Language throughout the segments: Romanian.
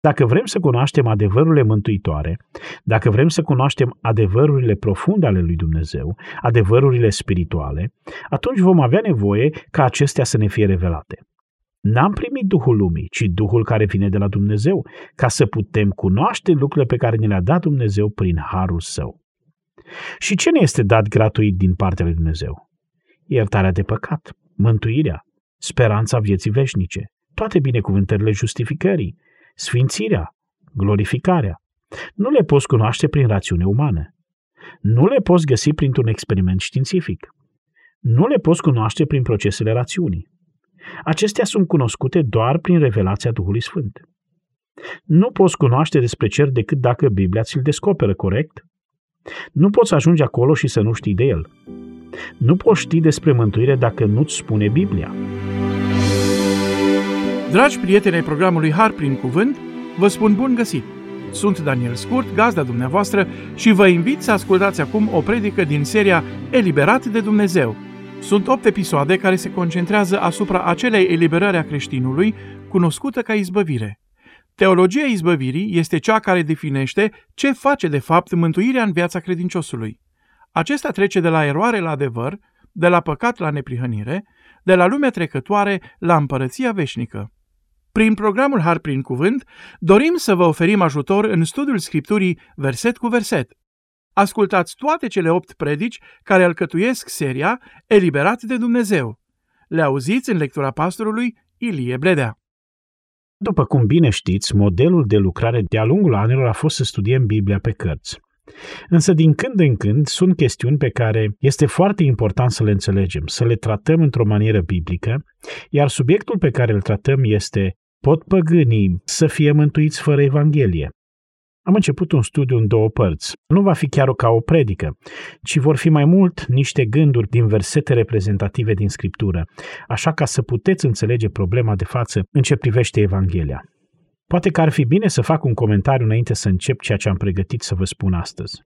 Dacă vrem să cunoaștem adevărurile mântuitoare, dacă vrem să cunoaștem adevărurile profunde ale lui Dumnezeu, adevărurile spirituale, atunci vom avea nevoie ca acestea să ne fie revelate. N-am primit Duhul lumii, ci Duhul care vine de la Dumnezeu, ca să putem cunoaște lucrurile pe care ne le-a dat Dumnezeu prin harul Său. Și ce ne este dat gratuit din partea lui Dumnezeu? Iertarea de păcat, mântuirea, speranța vieții veșnice, toate binecuvântările justificării, sfințirea, glorificarea. Nu le poți cunoaște prin rațiune umană. Nu le poți găsi printr-un experiment științific. Nu le poți cunoaște prin procesele rațiunii. Acestea sunt cunoscute doar prin revelația Duhului Sfânt. Nu poți cunoaște despre cer decât dacă Biblia ți-l descoperă corect. Nu poți ajunge acolo și să nu știi de el. Nu poți ști despre mântuire dacă nu-ți spune Biblia. Dragi prieteni ai programului Har prin Cuvânt, vă spun bun găsit! Sunt Daniel Scurt, gazda dumneavoastră, și vă invit să ascultați acum o predică din seria Eliberat de Dumnezeu. Sunt 8 episoade care se concentrează asupra acelei eliberări a creștinului, cunoscută ca izbăvire. Teologia izbăvirii este cea care definește ce face de fapt mântuirea în viața credinciosului. Acesta trece de la eroare la adevăr, de la păcat la neprihănire, de la lumea trecătoare la împărăția veșnică. Prin programul Har prin Cuvânt, dorim să vă oferim ajutor în studiul Scripturii verset cu verset. Ascultați toate cele 8 predici care alcătuiesc seria Eliberat de Dumnezeu. Le auziți în lectura pastorului Ilie Bledea. După cum bine știți, modelul de lucrare de-a lungul anilor a fost să studiem Biblia pe cărți. Însă din când în când sunt chestiuni pe care este foarte important să le înțelegem, să le tratăm într-o manieră biblică, iar subiectul pe care îl tratăm este: pot păgânii să fie mântuiți fără Evanghelie? Am început un studiu în 2 părți. Nu va fi chiar ca o predică, ci vor fi mai mult niște gânduri din versete reprezentative din Scriptură, așa ca să puteți înțelege problema de față în ce privește Evanghelia. Poate că ar fi bine să fac un comentariu înainte să încep ceea ce am pregătit să vă spun astăzi.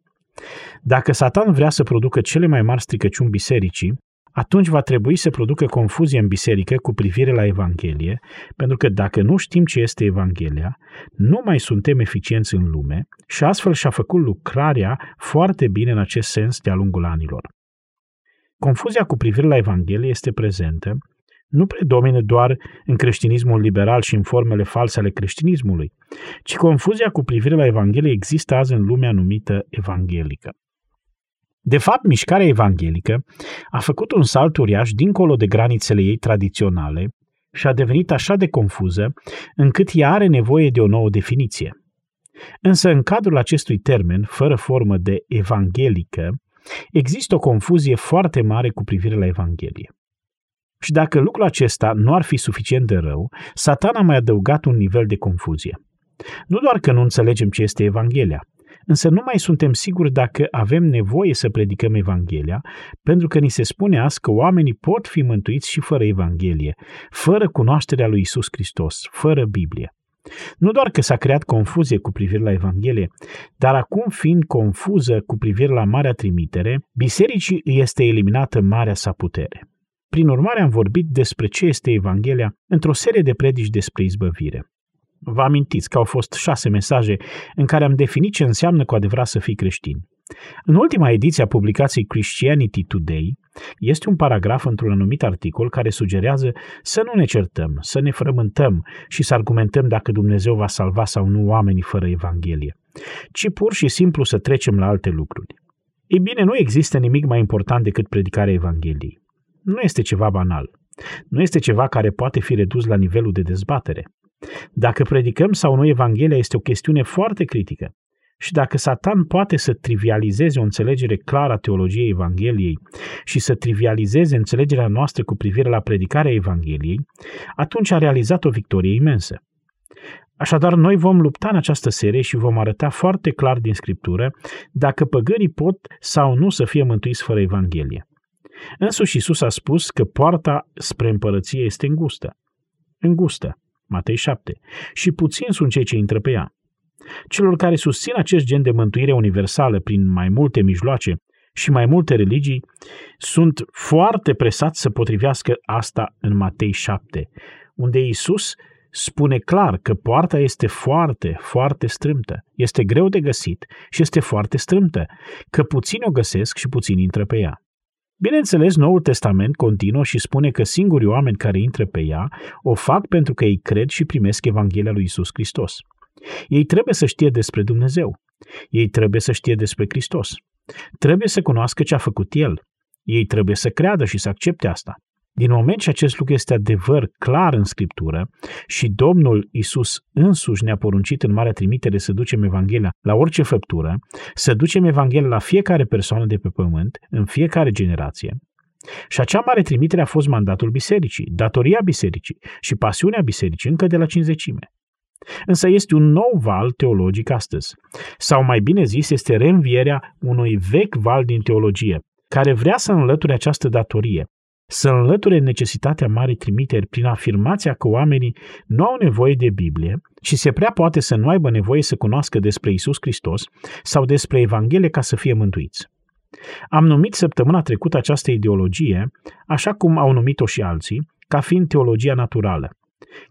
Dacă Satan vrea să producă cele mai mari stricăciuni bisericii, atunci va trebui să producă confuzie în biserică cu privire la Evanghelie, pentru că dacă nu știm ce este Evanghelia, nu mai suntem eficienți în lume și astfel și-a făcut lucrarea foarte bine în acest sens de-a lungul anilor. Confuzia cu privire la Evanghelie este prezentă, nu predomină doar în creștinismul liberal și în formele false ale creștinismului, ci confuzia cu privire la Evanghelie există azi în lumea numită evanghelică. De fapt, mișcarea evanghelică a făcut un salt uriaș dincolo de granițele ei tradiționale și a devenit așa de confuză încât ea are nevoie de o nouă definiție. Însă, în cadrul acestui termen, fără formă de evanghelică, există o confuzie foarte mare cu privire la Evanghelie. Și dacă lucrul acesta nu ar fi suficient de rău, Satan a mai adăugat un nivel de confuzie. Nu doar că nu înțelegem ce este Evanghelia, însă nu mai suntem siguri dacă avem nevoie să predicăm Evanghelia, pentru că ni se spune azi că oamenii pot fi mântuiți și fără Evanghelie, fără cunoașterea lui Iisus Hristos, fără Biblie. Nu doar că s-a creat confuzie cu privire la Evanghelie, dar acum fiind confuză cu privire la Marea Trimitere, bisericii îi este eliminată marea sa putere. Prin urmare, am vorbit despre ce este Evanghelia într-o serie de predici despre izbăvire. Vă amintiți că au fost 6 mesaje în care am definit ce înseamnă cu adevărat să fii creștin. În ultima ediție a publicației Christianity Today este un paragraf într-un anumit articol care sugerează să nu ne certăm, să ne frământăm și să argumentăm dacă Dumnezeu va salva sau nu oamenii fără Evanghelie, ci pur și simplu să trecem la alte lucruri. Ei bine, nu există nimic mai important decât predicarea Evangheliei. Nu este ceva banal. Nu este ceva care poate fi redus la nivelul de dezbatere. Dacă predicăm sau nu Evanghelia este o chestiune foarte critică. Și dacă Satan poate să trivializeze o înțelegere clară a teologiei Evangheliei și să trivializeze înțelegerea noastră cu privire la predicarea Evangheliei, atunci a realizat o victorie imensă. Așadar, noi vom lupta în această serie și vom arăta foarte clar din Scriptură dacă păgânii pot sau nu să fie mântuiți fără Evanghelie. Însuși Iisus a spus că poarta spre împărăție este îngustă. Matei 7. Și puțini sunt cei ce intră pe ea. Celor care susțin acest gen de mântuire universală prin mai multe mijloace și mai multe religii sunt foarte presați să potrivească asta în Matei 7, unde Iisus spune clar că poarta este foarte, foarte strâmtă. Este greu de găsit și este foarte strâmtă, că puțini o găsesc și puțini intră pe ea. Bineînțeles, Noul Testament continuă și spune că singurii oameni care intră pe ea o fac pentru că ei cred și primesc Evanghelia lui Iisus Hristos. Ei trebuie să știe despre Dumnezeu. Ei trebuie să știe despre Hristos. Trebuie să cunoască ce a făcut El. Ei trebuie să creadă și să accepte asta. Din moment ce acest lucru este adevăr clar în Scriptură și Domnul Iisus însuși ne-a poruncit în Marea Trimitere să ducem Evanghelia la orice făptură, să ducem Evanghelia la fiecare persoană de pe pământ, în fiecare generație. Și acea Mare Trimitere a fost mandatul Bisericii, datoria Bisericii și pasiunea Bisericii încă de la Cincizecime. Însă este un nou val teologic astăzi, sau mai bine zis este reînvierea unui vechi val din teologie, care vrea să înlăture această datorie, să înlăture necesitatea Marii Trimiteri prin afirmația că oamenii nu au nevoie de Biblie și se prea poate să nu aibă nevoie să cunoască despre Iisus Hristos sau despre Evanghelie ca să fie mântuiți. Am numit săptămâna trecută această ideologie, așa cum au numit-o și alții, ca fiind teologia naturală,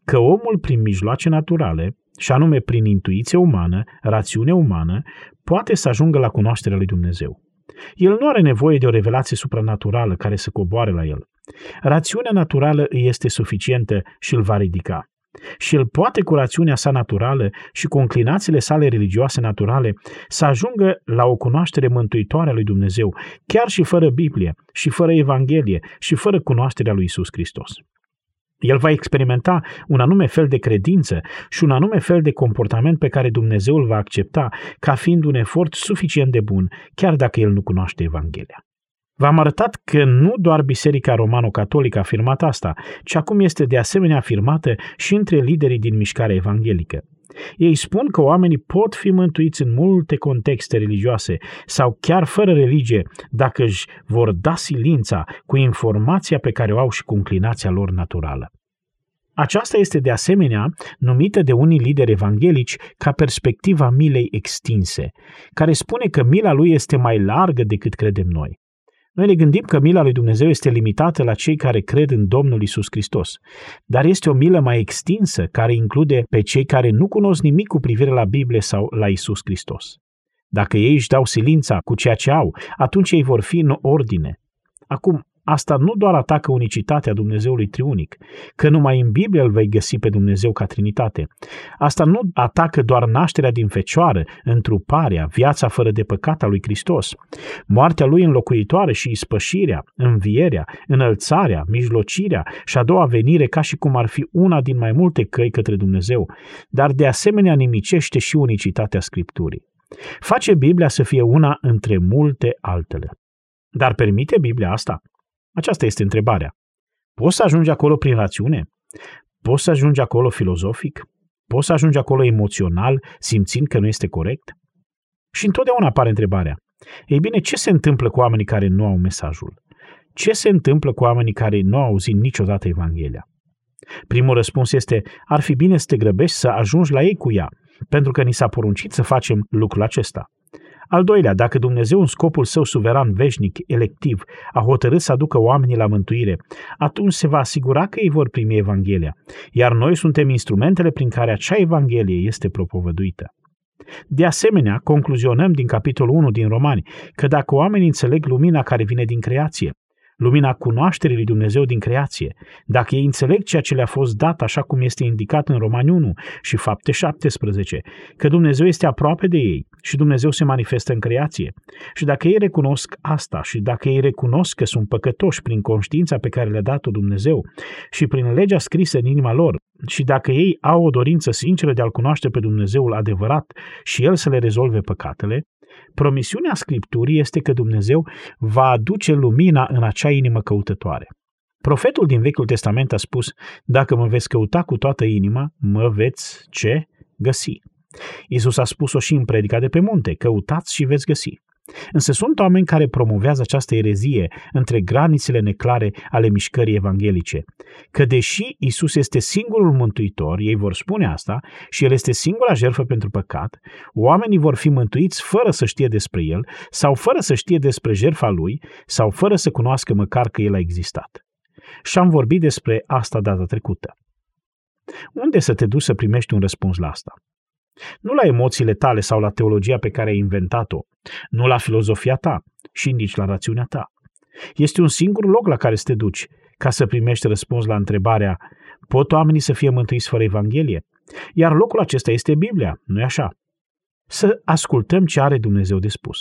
că omul prin mijloace naturale, și anume prin intuiție umană, rațiune umană, poate să ajungă la cunoașterea lui Dumnezeu. El nu are nevoie de o revelație supranaturală care să coboare la el. Rațiunea naturală îi este suficientă și îl va ridica. Și el poate cu rațiunea sa naturală și cu înclinațiile sale religioase naturale să ajungă la o cunoaștere mântuitoare a lui Dumnezeu, chiar și fără Biblie, și fără Evanghelie, și fără cunoașterea lui Iisus Hristos. El va experimenta un anume fel de credință și un anume fel de comportament pe care Dumnezeu îl va accepta ca fiind un efort suficient de bun, chiar dacă el nu cunoaște Evanghelia. V-am arătat că nu doar Biserica Romano-Catolică a afirmat asta, ci acum este de asemenea afirmată și între liderii din mișcarea evanghelică. Ei spun că oamenii pot fi mântuiți în multe contexte religioase sau chiar fără religie dacă își vor da silința cu informația pe care o au și cu înclinația lor naturală. Aceasta este de asemenea numită de unii lideri evanghelici ca perspectiva milei extinse, care spune că mila lui este mai largă decât credem noi. Noi ne gândim că mila lui Dumnezeu este limitată la cei care cred în Domnul Iisus Hristos, dar este o milă mai extinsă care include pe cei care nu cunosc nimic cu privire la Biblie sau la Iisus Hristos. Dacă ei își dau silința cu ceea ce au, atunci ei vor fi în ordine. Acum, asta nu doar atacă unicitatea Dumnezeului triunic, că numai în Biblie îl vei găsi pe Dumnezeu ca Trinitate. Asta nu atacă doar nașterea din fecioară, întruparea, viața fără de păcat a lui Hristos, moartea lui înlocuitoare și ispășirea, învierea, înălțarea, mijlocirea și a doua venire ca și cum ar fi una din mai multe căi către Dumnezeu, dar de asemenea nimicește și unicitatea Scripturii. Face Biblia să fie una între multe altele. Dar permite Biblia asta? Aceasta este întrebarea. Poți să ajungi acolo prin rațiune? Poți să ajungi acolo filozofic? Poți să ajungi acolo emoțional, simțind că nu este corect? Și întotdeauna apare întrebarea. Ei bine, ce se întâmplă cu oamenii care nu au mesajul? Ce se întâmplă cu oamenii care nu au auzit niciodată Evanghelia? Primul răspuns este, ar fi bine să te grăbești să ajungi la ei cu ea, pentru că ni s-a poruncit să facem lucrul acesta. Al doilea, dacă Dumnezeu în scopul său suveran, veșnic, electiv, a hotărât să aducă oamenii la mântuire, atunci se va asigura că ei vor primi Evanghelia, iar noi suntem instrumentele prin care acea Evanghelie este propovăduită. De asemenea, concluzionăm din capitolul 1 din Romani că dacă oamenii înțeleg lumina care vine din creație, lumina cunoașterii lui Dumnezeu din creație, dacă ei înțeleg ceea ce le-a fost dat așa cum este indicat în Romani 1 și Fapte 17, că Dumnezeu este aproape de ei și Dumnezeu se manifestă în creație, și dacă ei recunosc asta și dacă ei recunosc că sunt păcătoși prin conștiința pe care le-a dat-o Dumnezeu și prin legea scrisă în inima lor, și dacă ei au o dorință sinceră de a-L cunoaște pe Dumnezeul adevărat și El să le rezolve păcatele, promisiunea Scripturii este că Dumnezeu va aduce lumina în acea inimă căutătoare. Profetul din Vechiul Testament a spus, dacă mă veți căuta cu toată inima, mă veți ce? Găsi. Iisus a spus-o și în Predica de pe munte, căutați și veți găsi. Însă sunt oameni care promovează această erezie între granițele neclare ale mișcării evanghelice, că deși Iisus este singurul mântuitor, ei vor spune asta, și El este singura jertfă pentru păcat, oamenii vor fi mântuiți fără să știe despre El sau fără să știe despre jertfa Lui sau fără să cunoască măcar că El a existat. Și am vorbit despre asta data trecută. Unde să te duci să primești un răspuns la asta? Nu la emoțiile tale sau la teologia pe care ai inventat-o, nu la filozofia ta și nici la rațiunea ta. Este un singur loc la care să te duci ca să primești răspuns la întrebarea: pot oamenii să fie mântuiți fără Evanghelie? Iar locul acesta este Biblia, nu-i așa? Să ascultăm ce are Dumnezeu de spus.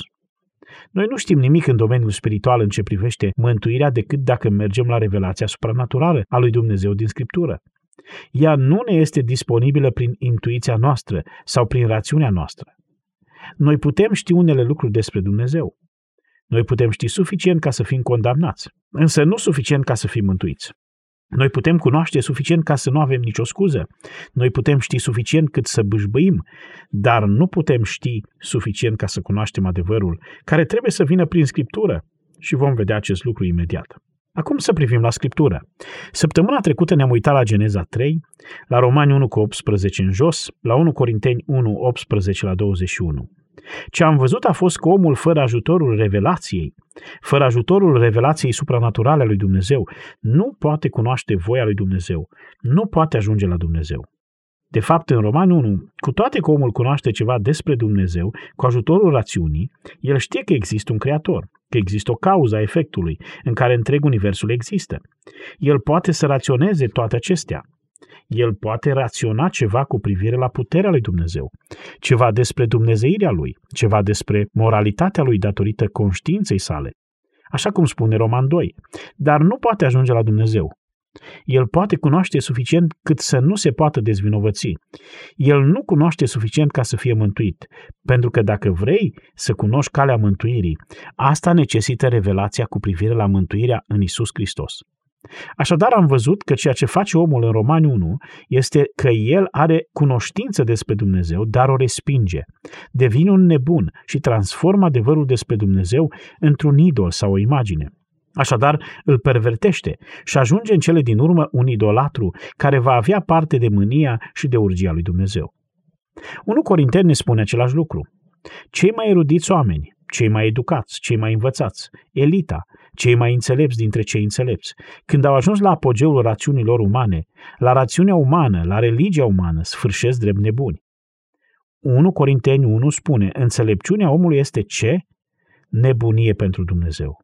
Noi nu știm nimic în domeniul spiritual în ce privește mântuirea decât dacă mergem la revelația supranaturală a lui Dumnezeu din Scriptură. Ea nu ne este disponibilă prin intuiția noastră sau prin rațiunea noastră. Noi putem ști unele lucruri despre Dumnezeu. Noi putem ști suficient ca să fim condamnați, însă nu suficient ca să fim mântuiți. Noi putem cunoaște suficient ca să nu avem nicio scuză. Noi putem ști suficient cât să bâșbâim, dar nu putem ști suficient ca să cunoaștem adevărul, care trebuie să vină prin Scriptură, și vom vedea acest lucru imediat. Acum să privim la Scriptură. Săptămâna trecută ne-am uitat la Geneza 3, la Romani 1,18 în jos, la 1 Corinteni 1,18-21. Ce am văzut a fost că omul fără ajutorul revelației supranaturale a lui Dumnezeu, nu poate cunoaște voia lui Dumnezeu, nu poate ajunge la Dumnezeu. De fapt, în Romani 1, cu toate că omul cunoaște ceva despre Dumnezeu, cu ajutorul rațiunii, el știe că există un creator, că există o cauză a efectului în care întreg universul există. El poate să raționeze toate acestea. El poate raționa ceva cu privire la puterea lui Dumnezeu, ceva despre dumnezeirea lui, ceva despre moralitatea lui datorită conștiinței sale, așa cum spune Roman 2, dar nu poate ajunge la Dumnezeu. El poate cunoaște suficient cât să nu se poată dezvinovăți. El nu cunoaște suficient ca să fie mântuit, pentru că dacă vrei să cunoști calea mântuirii, asta necesită revelația cu privire la mântuirea în Isus Hristos. Așadar am văzut că ceea ce face omul în Romani 1 este că el are cunoștință despre Dumnezeu, dar o respinge, devine un nebun și transformă adevărul despre Dumnezeu într-un idol sau o imagine. Așadar îl pervertește și ajunge în cele din urmă un idolatru care va avea parte de mânia și de urgia lui Dumnezeu. 1 Corinteni ne spune același lucru. Cei mai erudiți oameni, cei mai educați, cei mai învățați, elita, cei mai înțelepți dintre cei înțelepți, când au ajuns la apogeul rațiunilor umane, la rațiunea umană, la religia umană, sfârșesc drept nebuni. 1 Corinteni 1 spune: înțelepciunea omului este ce? Nebunie pentru Dumnezeu.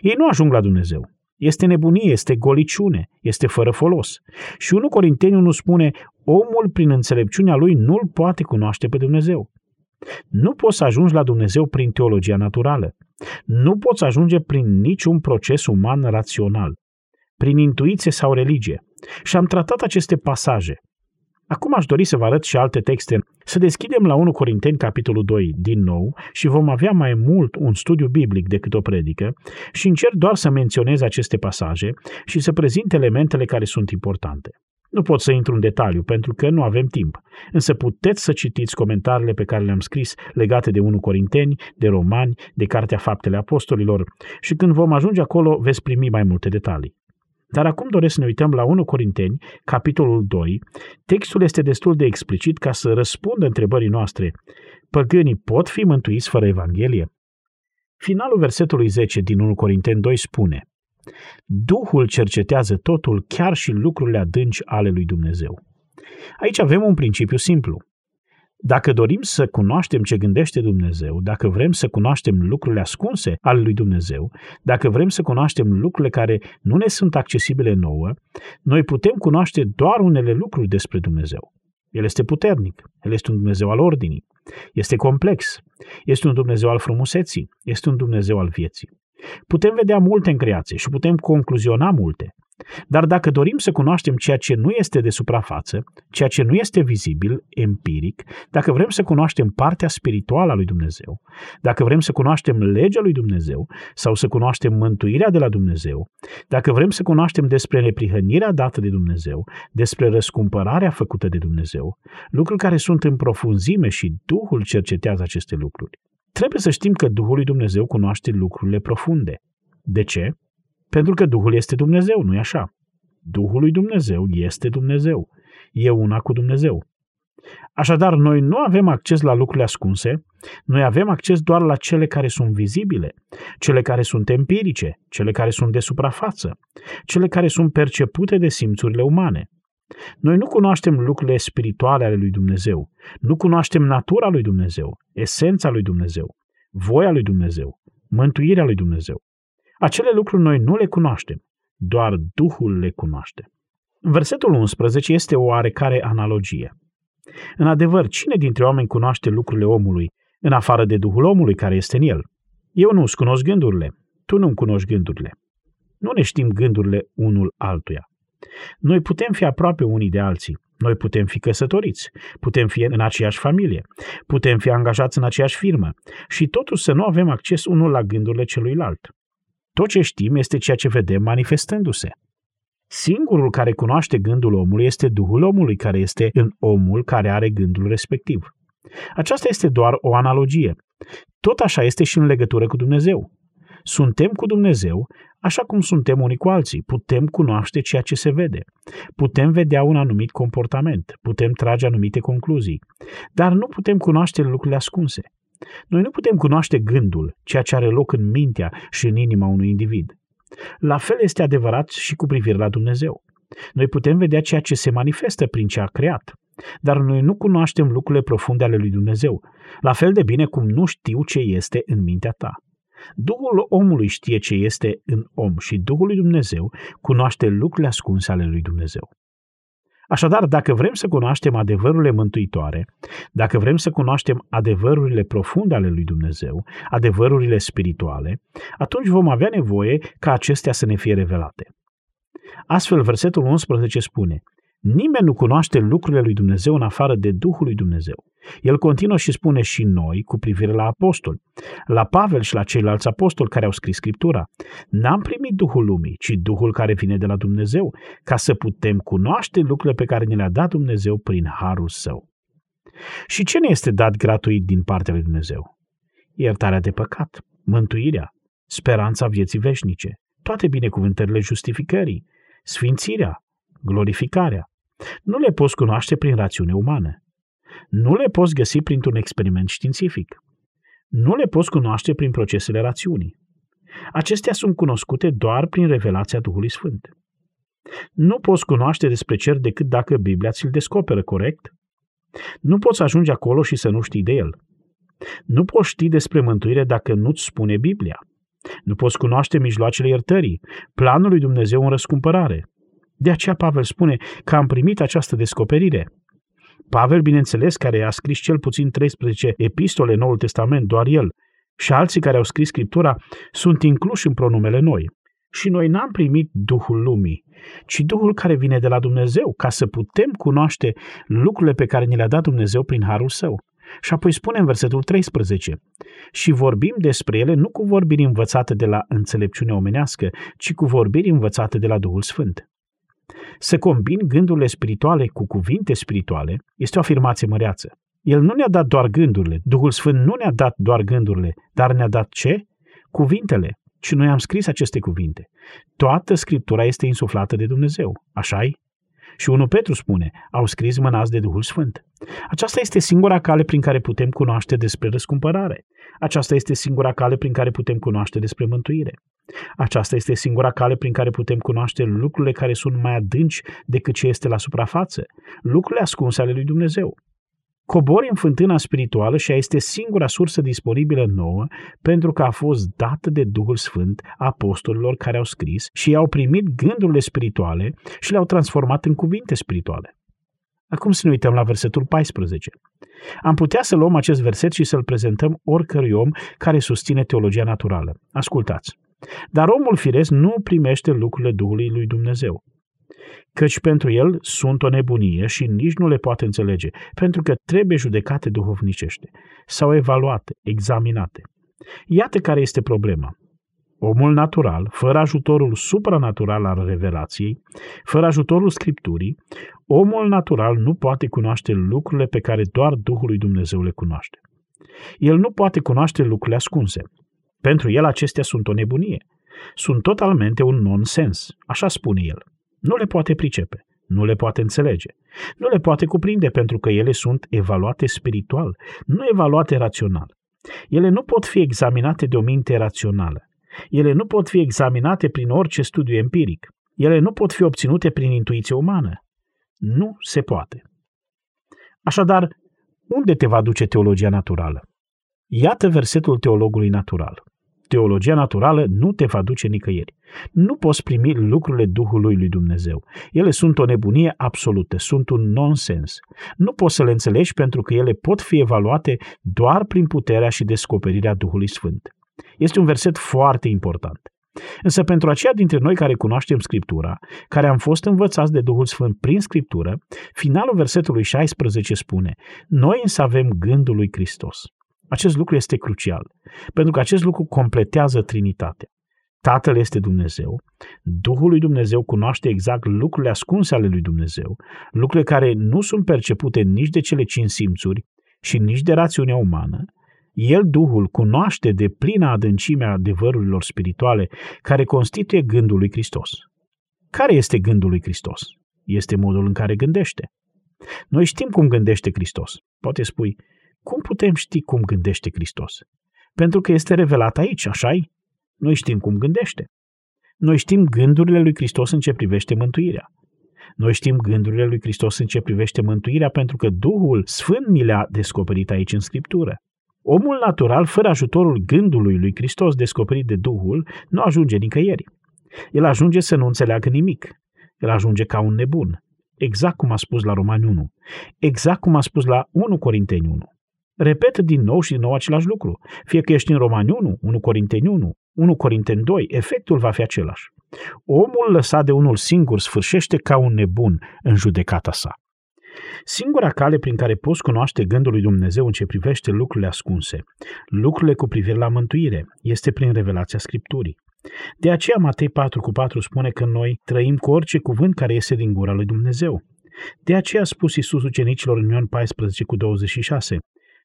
Ei nu ajung la Dumnezeu. Este nebunie, este goliciune, este fără folos. Și 1 Corinteni 1 spune: omul prin înțelepciunea lui nu-l poate cunoaște pe Dumnezeu. Nu poți să ajungi la Dumnezeu prin teologia naturală. Nu poți ajunge prin niciun proces uman rațional, prin intuiție sau religie. Și am tratat aceste pasaje. Acum aș dori să vă arăt și alte texte. Să deschidem la 1 Corinteni, capitolul 2, din nou, și vom avea mai mult un studiu biblic decât o predică și încerc doar să menționez aceste pasaje și să prezint elementele care sunt importante. Nu pot să intru în detaliu, pentru că nu avem timp, însă puteți să citiți comentariile pe care le-am scris legate de 1 Corinteni, de Romani, de Cartea Faptele Apostolilor și când vom ajunge acolo veți primi mai multe detalii. Dar acum doresc să ne uităm la 1 Corinteni, capitolul 2. Textul este destul de explicit ca să răspundă întrebării noastre. Păgânii pot fi mântuiți fără Evanghelie? Finalul versetului 10 din 1 Corinteni 2 spune: Duhul cercetează totul, chiar și lucrurile adânci ale lui Dumnezeu. Aici avem un principiu simplu. Dacă dorim să cunoaștem ce gândește Dumnezeu, dacă vrem să cunoaștem lucrurile ascunse ale lui Dumnezeu, dacă vrem să cunoaștem lucrurile care nu ne sunt accesibile nouă, noi putem cunoaște doar unele lucruri despre Dumnezeu. El este puternic, El este un Dumnezeu al ordinii, este complex, este un Dumnezeu al frumuseții, este un Dumnezeu al vieții. Putem vedea multe în creație și putem concluziona multe, dar dacă dorim să cunoaștem ceea ce nu este de suprafață, ceea ce nu este vizibil, empiric, dacă vrem să cunoaștem partea spirituală a lui Dumnezeu, dacă vrem să cunoaștem legea lui Dumnezeu sau să cunoaștem mântuirea de la Dumnezeu, dacă vrem să cunoaștem despre neprihănirea dată de Dumnezeu, despre răscumpărarea făcută de Dumnezeu, lucruri care sunt în profunzime și Duhul cercetează aceste lucruri. Trebuie să știm că Duhul lui Dumnezeu cunoaște lucrurile profunde. De ce? Pentru că Duhul este Dumnezeu, nu-i așa? Duhul lui Dumnezeu este Dumnezeu. E una cu Dumnezeu. Așadar, noi nu avem acces la lucrurile ascunse, noi avem acces doar la cele care sunt vizibile, cele care sunt empirice, cele care sunt de suprafață, cele care sunt percepute de simțurile umane. Noi nu cunoaștem lucrurile spirituale ale lui Dumnezeu. Nu cunoaștem natura lui Dumnezeu, esența lui Dumnezeu, voia lui Dumnezeu, mântuirea lui Dumnezeu. Acele lucruri noi nu le cunoaștem, doar Duhul le cunoaște. Versetul 11 este o oarecare analogie. În adevăr, cine dintre oameni cunoaște lucrurile omului, în afară de Duhul omului care este în el? Eu nu-ți cunosc gândurile, tu nu-mi cunoști gândurile. Nu ne știm gândurile unul altuia. Noi putem fi aproape unii de alții, noi putem fi căsătoriți, putem fi în aceeași familie, putem fi angajați în aceeași firmă și totuși să nu avem acces unul la gândurile celuilalt. Tot ce știm este ceea ce vedem manifestându-se. Singurul care cunoaște gândul omului este Duhul omului care este în omul care are gândul respectiv. Aceasta este doar o analogie. Tot așa este și în legătură cu Dumnezeu. Suntem cu Dumnezeu așa cum suntem unii cu alții. Putem cunoaște ceea ce se vede. Putem vedea un anumit comportament. Putem trage anumite concluzii. Dar nu putem cunoaște lucrurile ascunse. Noi nu putem cunoaște gândul, ceea ce are loc în mintea și în inima unui individ. La fel este adevărat și cu privire la Dumnezeu. Noi putem vedea ceea ce se manifestă prin ce a creat, dar noi nu cunoaștem lucrurile profunde ale lui Dumnezeu, la fel de bine cum nu știu ce este în mintea ta. Duhul omului știe ce este în om și Duhul lui Dumnezeu cunoaște lucrurile ascunse ale lui Dumnezeu. Așadar, dacă vrem să cunoaștem adevărurile mântuitoare, dacă vrem să cunoaștem adevărurile profunde ale lui Dumnezeu, adevărurile spirituale, atunci vom avea nevoie ca acestea să ne fie revelate. Astfel, versetul 11 spune: nimeni nu cunoaște lucrurile lui Dumnezeu în afară de Duhul lui Dumnezeu. El continuă și spune: și noi, cu privire la apostoli, la Pavel și la ceilalți apostoli care au scris Scriptura, n-am primit Duhul lumii, ci Duhul care vine de la Dumnezeu, ca să putem cunoaște lucrurile pe care ne le-a dat Dumnezeu prin harul său. Și ce ne este dat gratuit din partea lui Dumnezeu? Iertarea de păcat, mântuirea, speranța vieții veșnice, toate binecuvântările justificării, sfințirea, glorificarea. Nu le poți cunoaște prin rațiune umană. Nu le poți găsi printr-un experiment științific. Nu le poți cunoaște prin procesele rațiunii. Acestea sunt cunoscute doar prin revelația Duhului Sfânt. Nu poți cunoaște despre cer decât dacă Biblia ți-l descoperă corect. Nu poți ajunge acolo și să nu știi de el. Nu poți ști despre mântuire dacă nu-ți spune Biblia. Nu poți cunoaște mijloacele iertării, planul lui Dumnezeu în răscumpărare. De aceea Pavel spune că am primit această descoperire. Pavel, bineînțeles, care a scris cel puțin 13 epistole în Noul Testament, doar el, și alții care au scris Scriptura, sunt incluși în pronumele noi. Și noi n-am primit Duhul lumii, ci Duhul care vine de la Dumnezeu, ca să putem cunoaște lucrurile pe care ni le-a dat Dumnezeu prin harul său. Și apoi spune în versetul 13: și vorbim despre ele nu cu vorbiri învățate de la înțelepciune omenească, ci cu vorbiri învățate de la Duhul Sfânt. Să combini gândurile spirituale cu cuvinte spirituale este o afirmație măreață. El nu ne-a dat doar gândurile, Duhul Sfânt nu ne-a dat doar gândurile, dar ne-a dat ce? Cuvintele. Și noi am scris aceste cuvinte. Toată Scriptura este insuflată de Dumnezeu, așa-i? Și 1 Petru spune: au scris mânați de Duhul Sfânt. Aceasta este singura cale prin care putem cunoaște despre răscumpărare. Aceasta este singura cale prin care putem cunoaște despre mântuire. Aceasta este singura cale prin care putem cunoaște lucrurile care sunt mai adânci decât ce este la suprafață, lucrurile ascunse ale lui Dumnezeu. Cobori în fântâna spirituală și ea este singura sursă disponibilă nouă, pentru că a fost dată de Duhul Sfânt apostolilor care au scris și i-au primit gândurile spirituale și le-au transformat în cuvinte spirituale. Acum să ne uităm la versetul 14. Am putea să luăm acest verset și să-l prezentăm oricărui om care susține teologia naturală. Ascultați! Dar omul firesc nu primește lucrurile Duhului lui Dumnezeu, căci pentru el sunt o nebunie și nici nu le poate înțelege, pentru că trebuie judecate duhovnicește sau evaluate, examinate. Iată care este problema. Omul natural, fără ajutorul supranatural al revelației, fără ajutorul Scripturii, omul natural nu poate cunoaște lucrurile pe care doar Duhul lui Dumnezeu le cunoaște. El nu poate cunoaște lucrurile ascunse. Pentru el acestea sunt o nebunie. Sunt totalmente un nonsens, așa spune el. Nu le poate pricepe, nu le poate înțelege, nu le poate cuprinde pentru că ele sunt evaluate spiritual, nu evaluate rațional. Ele nu pot fi examinate de o minte rațională. Ele nu pot fi examinate prin orice studiu empiric. Ele nu pot fi obținute prin intuiție umană. Nu se poate. Așadar, unde te va duce teologia naturală? Iată versetul teologului natural. Teologia naturală nu te va duce nicăieri. Nu poți primi lucrurile Duhului lui Dumnezeu. Ele sunt o nebunie absolută, sunt un nonsens. Nu poți să le înțelegi pentru că ele pot fi evaluate doar prin puterea și descoperirea Duhului Sfânt. Este un verset foarte important. Însă pentru aceia dintre noi care cunoaștem Scriptura, care am fost învățați de Duhul Sfânt prin Scriptură, finalul versetului 16 spune: noi însă avem gândul lui Hristos. Acest lucru este crucial, pentru că acest lucru completează Trinitatea. Tatăl este Dumnezeu, Duhul lui Dumnezeu cunoaște exact lucrurile ascunse ale lui Dumnezeu, lucrurile care nu sunt percepute nici de cele cinci simțuri și nici de rațiunea umană. El, Duhul, cunoaște de plina adâncimea adevărurilor spirituale care constituie gândul lui Hristos. Care este gândul lui Hristos? Este modul în care gândește. Noi știm cum gândește Hristos. Poate spui: cum putem ști cum gândește Hristos? Pentru că este revelat aici, așa-i? Noi știm cum gândește. Noi știm gândurile lui Hristos în ce privește mântuirea. Noi știm gândurile lui Hristos în ce privește mântuirea pentru că Duhul Sfânt ni le-a descoperit aici în Scriptură. Omul natural, fără ajutorul gândului lui Hristos descoperit de Duhul, nu ajunge nicăieri. El ajunge să nu înțeleagă nimic. El ajunge ca un nebun. Exact cum a spus la Romani 1. Exact cum a spus la 1 Corinteni 1. Repetă din nou și din nou același lucru. Fie că ești în Romani 1, 1 Corinteni 1, 1 Corinteni 2, efectul va fi același. Omul lăsat de unul singur sfârșește ca un nebun în judecata sa. Singura cale prin care poți cunoaște gândul lui Dumnezeu în ce privește lucrurile ascunse, lucrurile cu privire la mântuire, este prin revelația Scripturii. De aceea Matei 4,4 spune că noi trăim cu orice cuvânt care iese din gura lui Dumnezeu. De aceea a spus Iisus ucenicilor în Ioan 14,26: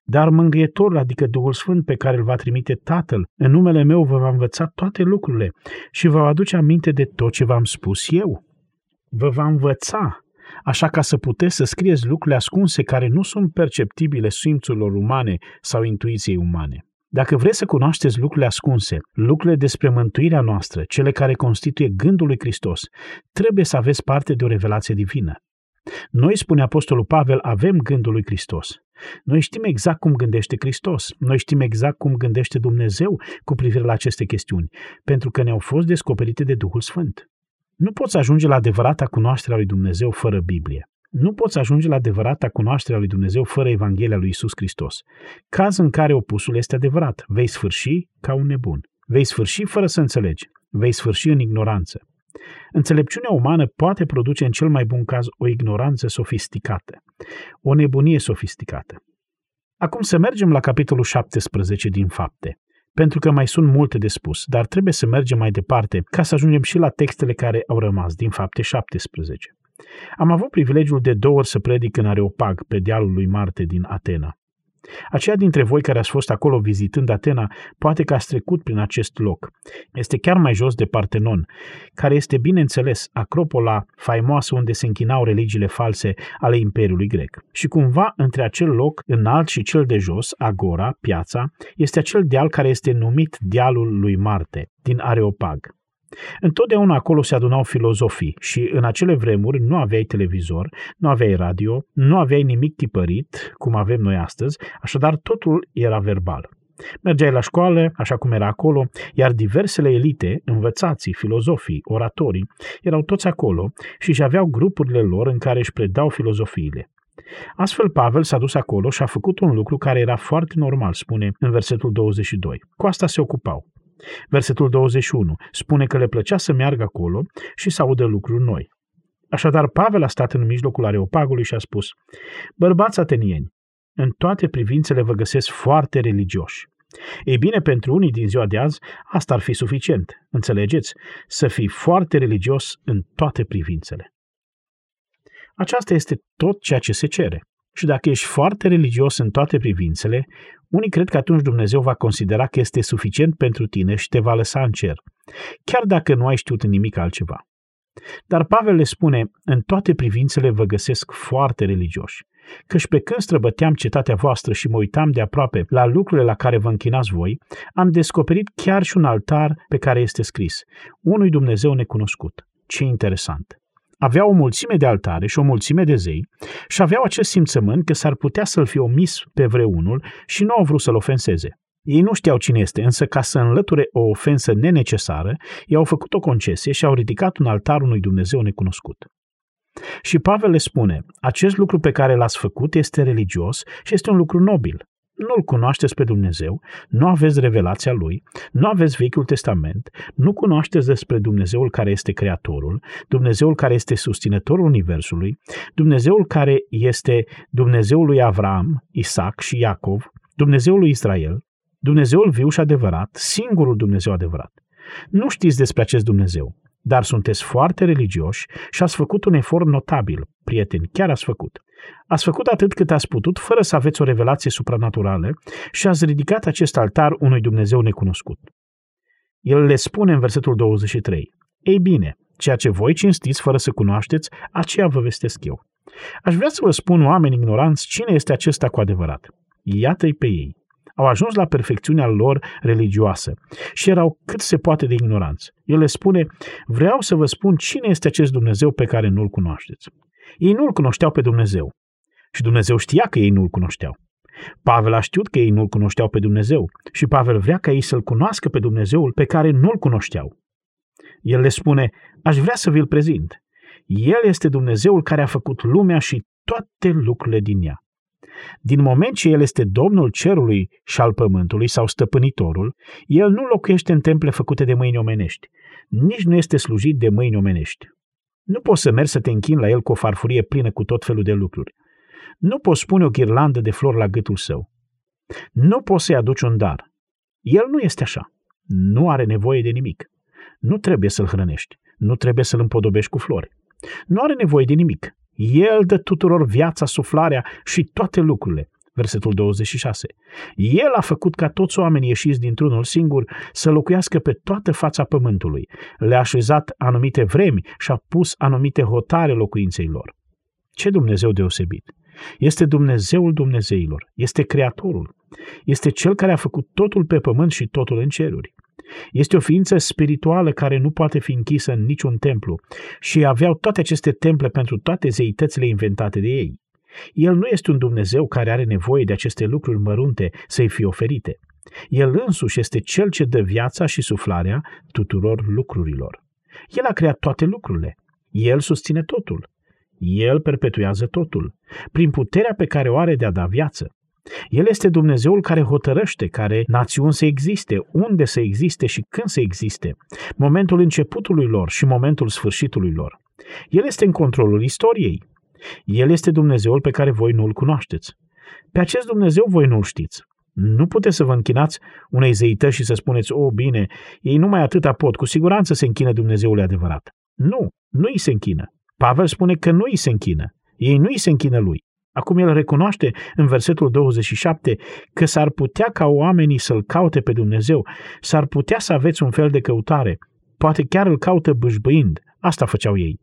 dar Mângâietorul, adică Duhul Sfânt pe care îl va trimite Tatăl, în numele meu vă va învăța toate lucrurile și vă va aduce aminte de tot ce v-am spus eu. Vă va învăța, așa ca să puteți să scrieți lucrurile ascunse care nu sunt perceptibile simțurilor umane sau intuiției umane. Dacă vreți să cunoașteți lucrurile ascunse, lucrurile despre mântuirea noastră, cele care constituie gândul lui Hristos, trebuie să aveți parte de o revelație divină. Noi, spune Apostolul Pavel, avem gândul lui Hristos. Noi știm exact cum gândește Hristos, noi știm exact cum gândește Dumnezeu cu privire la aceste chestiuni, pentru că ne-au fost descoperite de Duhul Sfânt. Nu poți ajunge la adevărata cunoaștere a lui Dumnezeu fără Biblie. Nu poți ajunge la adevărata cunoaștere a lui Dumnezeu fără Evanghelia lui Iisus Hristos. Caz în care opusul este adevărat, vei sfârși ca un nebun. Vei sfârși fără să înțelegi, vei sfârși în ignoranță. Înțelepciunea umană poate produce în cel mai bun caz o ignoranță sofisticată, o nebunie sofisticată. Acum să mergem la capitolul 17 din Fapte, pentru că mai sunt multe de spus, dar trebuie să mergem mai departe ca să ajungem și la textele care au rămas din Fapte 17. Am avut privilegiul de 2 ori să predic în Areopag, pe dealul lui Marte din Atena. Aceia dintre voi care ați fost acolo vizitând Atena, poate că ați trecut prin acest loc. Este chiar mai jos de Partenon, care este, bineînțeles, acropola faimoasă unde se închinau religiile false ale Imperiului Grec. Și cumva, între acel loc înalt și cel de jos, agora, piața, este acel deal care este numit dealul lui Marte, din Areopag. Întotdeauna acolo se adunau filozofii și în acele vremuri nu aveai televizor, nu aveai radio, nu aveai nimic tipărit, cum avem noi astăzi, așadar totul era verbal. Mergeai la școală, așa cum era acolo, iar diversele elite, învățații, filozofii, oratorii, erau toți acolo și își aveau grupurile lor în care își predau filozofiile. Astfel Pavel s-a dus acolo și a făcut un lucru care era foarte normal, spune în versetul 22. Cu asta se ocupau. Versetul 21 spune că le plăcea să meargă acolo și să audă lucruri noi. Așadar, Pavel a stat în mijlocul Areopagului și a spus: bărbați atenieni, în toate privințele vă găsesc foarte religioși. Ei bine, pentru unii din ziua de azi, asta ar fi suficient, înțelegeți, să fii foarte religios în toate privințele. Aceasta este tot ceea ce se cere. Și dacă ești foarte religios în toate privințele, unii cred că atunci Dumnezeu va considera că este suficient pentru tine și te va lăsa în cer, chiar dacă nu ai știut nimic altceva. Dar Pavel le spune: în toate privințele vă găsesc foarte religioși, căci pe când străbăteam cetatea voastră și mă uitam de aproape la lucrurile la care vă închinați voi, am descoperit chiar și un altar pe care este scris: unui Dumnezeu necunoscut. Ce interesant! avea o mulțime de altare și o mulțime de zei și aveau acest simțământ că s-ar putea să-l fi omis pe vreunul și nu au vrut să-l ofenseze. Ei nu știau cine este, însă ca să înlăture o ofensă nenecesară, i-au făcut o concesie și au ridicat un altar unui Dumnezeu necunoscut. Și Pavel le spune, acest lucru pe care l-ați făcut este religios și este un lucru nobil. Nu-L cunoașteți pe Dumnezeu, nu aveți revelația Lui, nu aveți Vechiul Testament, nu cunoașteți despre Dumnezeul care este Creatorul, Dumnezeul care este susținătorul Universului, Dumnezeul care este Dumnezeul lui Avram, Isaac și Iacov, Dumnezeul lui Israel, Dumnezeul viu și adevărat, singurul Dumnezeu adevărat. Nu știți despre acest Dumnezeu, dar sunteți foarte religioși și ați făcut un efort notabil, prieteni, chiar ați făcut. Ați făcut atât cât ați putut, fără să aveți o revelație supranaturală și ați ridicat acest altar unui Dumnezeu necunoscut. El le spune în versetul 23, ei bine, ceea ce voi cinstiți fără să cunoașteți, aceea vă vestesc eu. Aș vrea să vă spun, oameni ignoranți, cine este acesta cu adevărat. Iată-i pe ei. Au ajuns la perfecțiunea lor religioasă și erau cât se poate de ignoranți. El le spune, vreau să vă spun cine este acest Dumnezeu pe care nu-L cunoașteți. Ei nu-L cunoșteau pe Dumnezeu și Dumnezeu știa că ei nu-L cunoșteau. Pavel a știut că ei nu-L cunoșteau pe Dumnezeu și Pavel vrea ca ei să-L cunoască pe Dumnezeul pe care nu-L cunoșteau. El le spune, aș vrea să vi-L prezint. El este Dumnezeul care a făcut lumea și toate lucrurile din ea. Din moment ce El este Domnul cerului și al pământului sau stăpânitorul, El nu locuiește în temple făcute de mâini omenești, nici nu este slujit de mâini omenești. Nu poți să mergi să te închini la El cu o farfurie plină cu tot felul de lucruri. Nu poți pune o ghirlandă de flori la gâtul Său. Nu poți să-I aduci un dar. El nu este așa. Nu are nevoie de nimic. Nu trebuie să-L hrănești. Nu trebuie să-L împodobești cu flori. Nu are nevoie de nimic. El dă tuturor viața, suflarea și toate lucrurile. Versetul 26. El a făcut ca toți oamenii ieșiți dintr-unul singur să locuiască pe toată fața pământului. Le-a așezat anumite vremi și a pus anumite hotare locuinței lor. Ce Dumnezeu deosebit! Este Dumnezeul Dumnezeilor, este Creatorul, este Cel care a făcut totul pe pământ și totul în ceruri. Este o ființă spirituală care nu poate fi închisă în niciun templu și aveau toate aceste temple pentru toate zeitățile inventate de ei. El nu este un Dumnezeu care are nevoie de aceste lucruri mărunte să-i fie oferite. El însuși este Cel ce dă viața și suflarea tuturor lucrurilor. El a creat toate lucrurile. El susține totul. El perpetuează totul, prin puterea pe care o are de a da viață. El este Dumnezeul care hotărăște care națiuni să existe, unde să existe și când să existe, momentul începutului lor și momentul sfârșitului lor. El este în controlul istoriei. El este Dumnezeul pe care voi nu-L cunoașteți. Pe acest Dumnezeu voi nu-L știți. Nu puteți să vă închinați unei zeități și să spuneți, o, bine, ei numai atâta pot, cu siguranță se închină Dumnezeului adevărat. Nu, nu îi se închină. Pavel spune că nu îi se închină. Ei nu îi se închină Lui. Acum el recunoaște în versetul 27 că s-ar putea ca oamenii să-L caute pe Dumnezeu, s-ar putea să aveți un fel de căutare, poate chiar îl caută bâșbâind, asta făceau ei.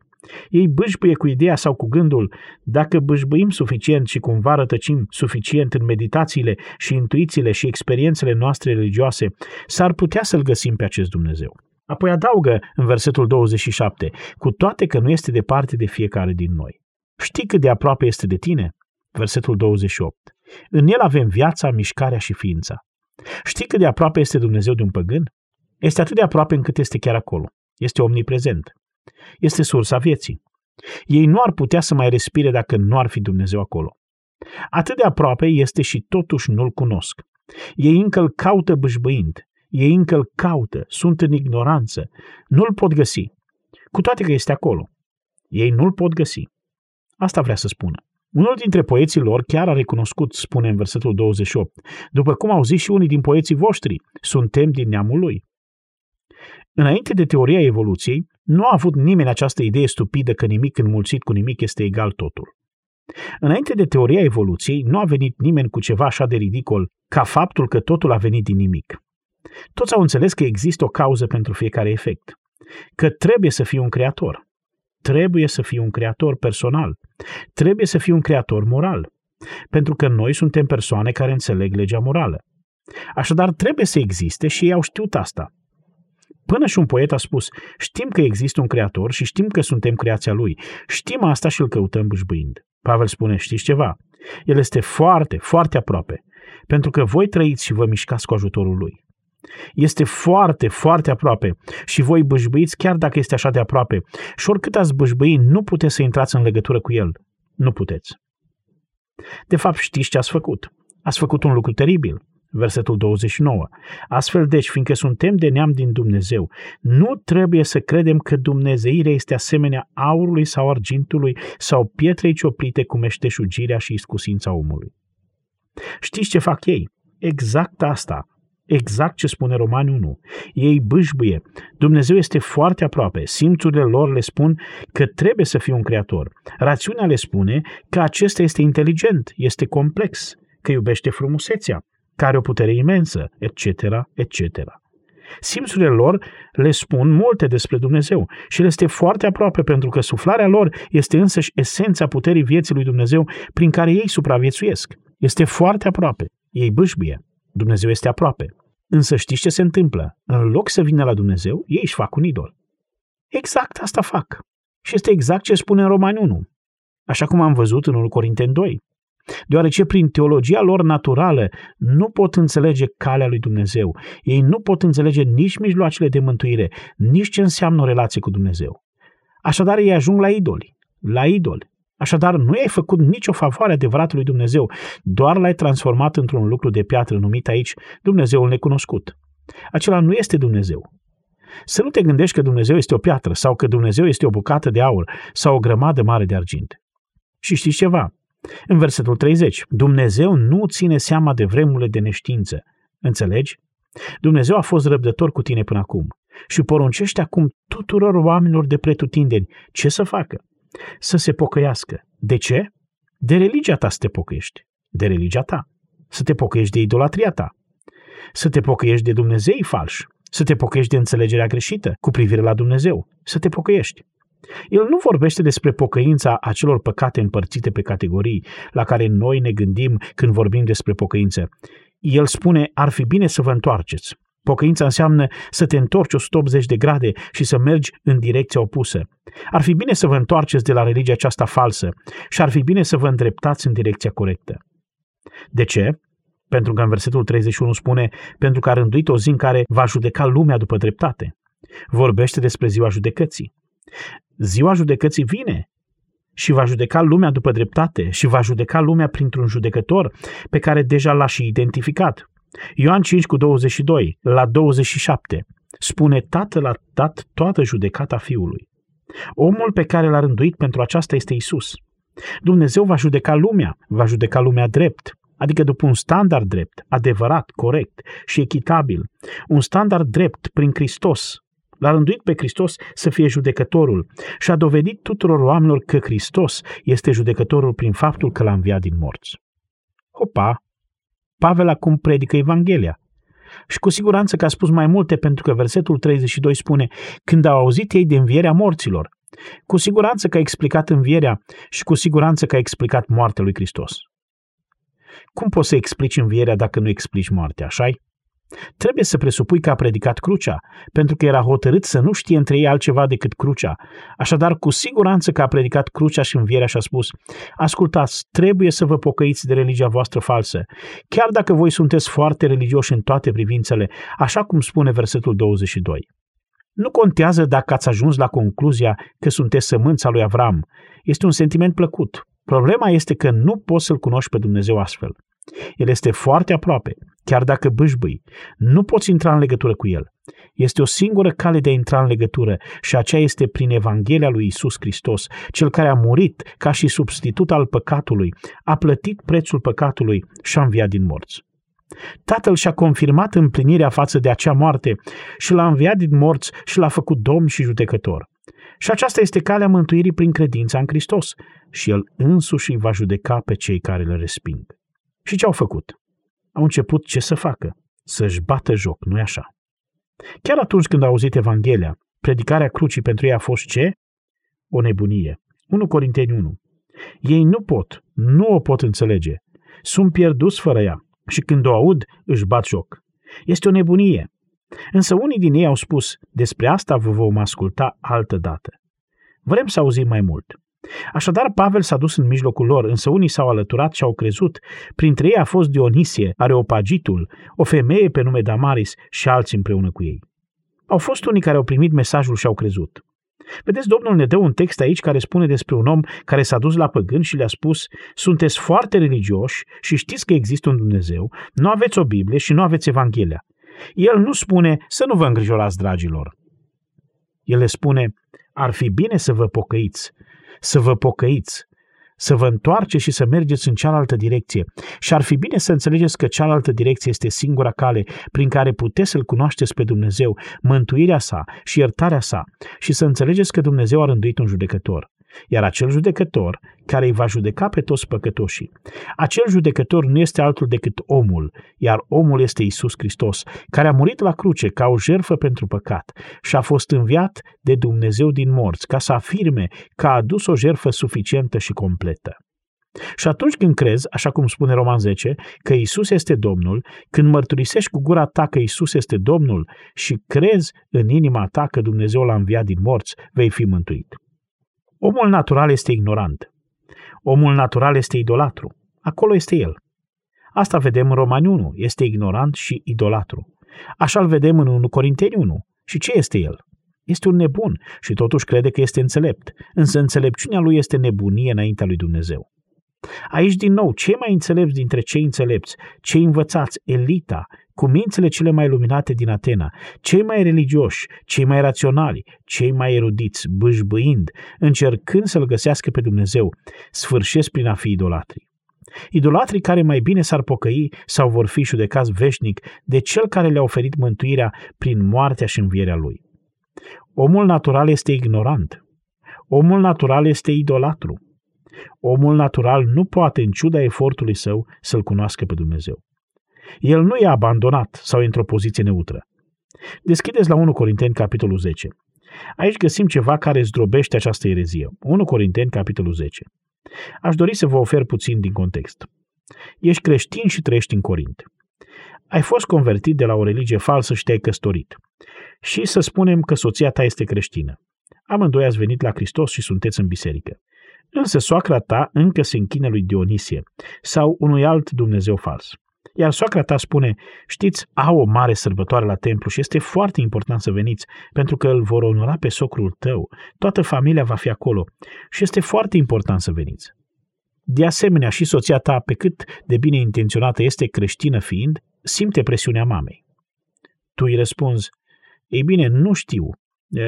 Ei bâșbâie cu ideea sau cu gândul, dacă bâșbâim suficient și cumva rătăcim suficient în meditațiile și intuițiile și experiențele noastre religioase, s-ar putea să-L găsim pe acest Dumnezeu. Apoi adaugă în versetul 27, cu toate că nu este departe de fiecare din noi. Știi cât de aproape este de tine? Versetul 28. În El avem viața, mișcarea și ființa. Știi cât de aproape este Dumnezeu de un păgân? Este atât de aproape încât este chiar acolo. Este omniprezent. Este sursa vieții. Ei nu ar putea să mai respire dacă nu ar fi Dumnezeu acolo. Atât de aproape este și totuși nu-L cunosc. Ei încă Îl caută bâșbâind. Ei încă Îl caută. Sunt în ignoranță. Nu-L pot găsi. Cu toate că este acolo. Ei nu-L pot găsi. Asta vrea să spună. Unul dintre poeții lor chiar a recunoscut, spune în versetul 28, după cum au zis și unii din poeții voștri, suntem din neamul lui. Înainte de teoria evoluției, nu a avut nimeni această idee stupidă că nimic înmulțit cu nimic este egal totul. Înainte de teoria evoluției, nu a venit nimeni cu ceva așa de ridicol ca faptul că totul a venit din nimic. Toți au înțeles că există o cauză pentru fiecare efect, că trebuie să fie un creator. Trebuie să fii un creator personal. Trebuie să fii un creator moral. Pentru că noi suntem persoane care înțeleg legea morală. Așadar, trebuie să existe și ei au știut asta. Până și un poet a spus, știm că există un creator și știm că suntem creația lui. Știm asta și îl căutăm bâșbâind. Pavel spune, știți ceva? El este foarte, foarte aproape, pentru că voi trăiți și vă mișcați cu ajutorul lui. Este foarte, foarte aproape și voi bâșbâiți chiar dacă este așa de aproape. Și oricât ați bâșbâi, nu puteți să intrați în legătură cu el. Nu puteți. De fapt, știți ce ați făcut. Ați făcut un lucru teribil. Versetul 29. Astfel, deci, fiindcă suntem de neam din Dumnezeu, nu trebuie să credem că dumnezeirea este asemenea aurului sau argintului sau pietrei cioplite cu meșteșugirea și iscusința omului. Știți ce fac ei? Exact asta. Exact ce spune Romani 1. Ei bâșbâie. Dumnezeu este foarte aproape. Simțurile lor le spun că trebuie să fie un creator. Rațiunea le spune că acesta este inteligent, este complex, că iubește frumusețea, că are o putere imensă, etc., etc. Simțurile lor le spun multe despre Dumnezeu și el este foarte aproape pentru că suflarea lor este însăși esența puterii vieții lui Dumnezeu prin care ei supraviețuiesc. Este foarte aproape. Ei bâșbâie. Dumnezeu este aproape. Însă știți ce se întâmplă? În loc să vină la Dumnezeu, ei își fac un idol. Exact asta fac. Și este exact ce spune în Romani 1. Așa cum am văzut în 1 Corinteni 2. Deoarece prin teologia lor naturală nu pot înțelege calea lui Dumnezeu. Ei nu pot înțelege nici mijloacele de mântuire, nici ce înseamnă o relație cu Dumnezeu. Așadar ei ajung la idoli. Așadar, nu i-ai făcut nicio favoare adevăratului Dumnezeu, doar l-ai transformat într-un lucru de piatră numit aici Dumnezeul necunoscut. Acela nu este Dumnezeu. Să nu te gândești că Dumnezeu este o piatră sau că Dumnezeu este o bucată de aur sau o grămadă mare de argint. Și știți ceva? În versetul 30, Dumnezeu nu ține seama de vremurile de neștiință. Înțelegi? Dumnezeu a fost răbdător cu tine până acum și poruncește acum tuturor oamenilor de pretutindeni ce să facă. Să se pocăiască. De ce? De religia ta să te pocăiești. De religia ta. Să te pocăiești de idolatria ta. Să te pocăiești de dumnezeii falși. Să te pocăiești de înțelegerea greșită cu privire la Dumnezeu. Să te pocăiești. El nu vorbește despre pocăința acelor păcate împărțite pe categorii la care noi ne gândim când vorbim despre pocăință. El spune, ar fi bine să vă întoarceți. Pocăința înseamnă să te întorci 180 de grade și să mergi în direcția opusă. Ar fi bine să vă întoarceți de la religia aceasta falsă și ar fi bine să vă îndreptați în direcția corectă. De ce? Pentru că în versetul 31 spune, pentru că a rânduit o zi în care va judeca lumea după dreptate. Vorbește despre ziua judecății. Ziua judecății vine și va judeca lumea după dreptate și va judeca lumea printr-un judecător pe care deja l-a și identificat. Ioan 5:22 la 27 spune, Tatăl a dat toată judecata Fiului. Omul pe care l-a rânduit pentru aceasta este Isus. Dumnezeu va judeca lumea drept, adică după un standard drept, adevărat, corect și echitabil, un standard drept prin Hristos. L-a rânduit pe Hristos să fie judecătorul și a dovedit tuturor oamenilor că Hristos este judecătorul prin faptul că l-a înviat din morți. Hopa! Pavel acum predică Evanghelia. Și cu siguranță că a spus mai multe pentru că versetul 32 spune când au auzit ei de învierea morților. Cu siguranță că a explicat învierea și cu siguranță că a explicat moartea lui Hristos. Cum poți să explici învierea dacă nu explici moartea, așa-i? Trebuie să presupui că a predicat crucea, pentru că era hotărât să nu știe între ei altceva decât crucea. Așadar, cu siguranță că a predicat crucea și învierea și a spus, ascultați, trebuie să vă pocăiți de religia voastră falsă, chiar dacă voi sunteți foarte religioși în toate privințele, așa cum spune versetul 22. Nu contează dacă ați ajuns la concluzia că sunteți sămânța lui Avram. Este un sentiment plăcut. Problema este că nu poți să-L cunoști pe Dumnezeu astfel. El este foarte aproape, chiar dacă bâșbâi. Nu poți intra în legătură cu el. Este o singură cale de a intra în legătură și aceea este prin Evanghelia lui Iisus Hristos, cel care a murit ca și substitut al păcatului, a plătit prețul păcatului și a înviat din morți. Tatăl și-a confirmat împlinirea față de acea moarte și l-a înviat din morți și l-a făcut domn și judecător. Și aceasta este calea mântuirii prin credința în Hristos și el însuși îi va judeca pe cei care le resping. Și ce au făcut? Au început ce să facă? Să-și bată joc, nu-i așa? Chiar atunci când au auzit Evanghelia, predicarea crucii pentru ei a fost ce? O nebunie. 1 Corinteni 1. Ei nu o pot înțelege. Sunt pierduți fără ea și când o aud, își bat joc. Este o nebunie. Însă unii din ei au spus, despre asta vă vom asculta altă dată. Vrem să auzim mai mult. Așadar, Pavel s-a dus în mijlocul lor, însă unii s-au alăturat și au crezut. Printre ei a fost Dionisie Areopagitul, o femeie pe nume Damaris și alții împreună cu ei. Au fost unii care au primit mesajul și au crezut. Vedeți, Domnul ne dă un text aici care spune despre un om care s-a dus la păgâni și le-a spus: sunteți foarte religioși și știți că există un Dumnezeu, nu aveți o Biblie și nu aveți Evanghelia. El nu spune să nu vă îngrijorați, dragilor. El le spune: ar fi bine să vă pocăiți, să vă întoarceți și să mergeți în cealaltă direcție. Și ar fi bine să înțelegeți că cealaltă direcție este singura cale prin care puteți să-L cunoașteți pe Dumnezeu, mântuirea sa și iertarea sa, și să înțelegeți că Dumnezeu a rânduit un judecător. Iar acel judecător care îi va judeca pe toți păcătoșii. Acel judecător nu este altul decât omul, iar omul este Iisus Hristos, care a murit la cruce ca o jertfă pentru păcat și a fost înviat de Dumnezeu din morți, ca să afirme că a adus o jertfă suficientă și completă. Și atunci când crezi, așa cum spune Roman 10, că Iisus este Domnul, când mărturisești cu gura ta că Iisus este Domnul și crezi în inima ta că Dumnezeu l-a înviat din morți, vei fi mântuit. Omul natural este ignorant. Omul natural este idolatru. Acolo este el. Asta vedem în Romani 1. Este ignorant și idolatru. Așa îl vedem în 1 Corinteni 1. Și ce este el? Este un nebun și totuși crede că este înțelept. Însă înțelepciunea lui este nebunie înaintea lui Dumnezeu. Aici din nou, cei mai înțelepți dintre cei înțelepți, cei învățați, elita, cu mințile cele mai luminate din Atena, cei mai religioși, cei mai raționali, cei mai erudiți, bâșbâind, încercând să-L găsească pe Dumnezeu, sfârșesc prin a fi idolatri. Idolatrii care mai bine s-ar pocăi sau vor fi judecați veșnic de Cel care le-a oferit mântuirea prin moartea și învierea Lui. Omul natural este ignorant. Omul natural este idolatru. Omul natural nu poate, în ciuda efortului său, să-L cunoască pe Dumnezeu. El nu e abandonat sau e într-o poziție neutră. Deschideți la 1 Corinteni, capitolul 10. Aici găsim ceva care zdrobește această erezie. 1 Corinteni, capitolul 10. Aș dori să vă ofer puțin din context. Ești creștin și trăiești în Corint. Ai fost convertit de la o religie falsă și te-ai căsătorit. Și să spunem că soția ta este creștină. Amândoi ați venit la Hristos și sunteți în biserică. Însă soacra ta încă se închină lui Dionisie sau unui alt Dumnezeu fals. Iar soacra ta spune: știți, au o mare sărbătoare la templu și este foarte important să veniți, pentru că îl vor onora pe socrul tău, toată familia va fi acolo și este foarte important să veniți. De asemenea, și soția ta, pe cât de bine intenționată este, creștină fiind, simte presiunea mamei. Tu îi răspunzi: ei bine, nu știu,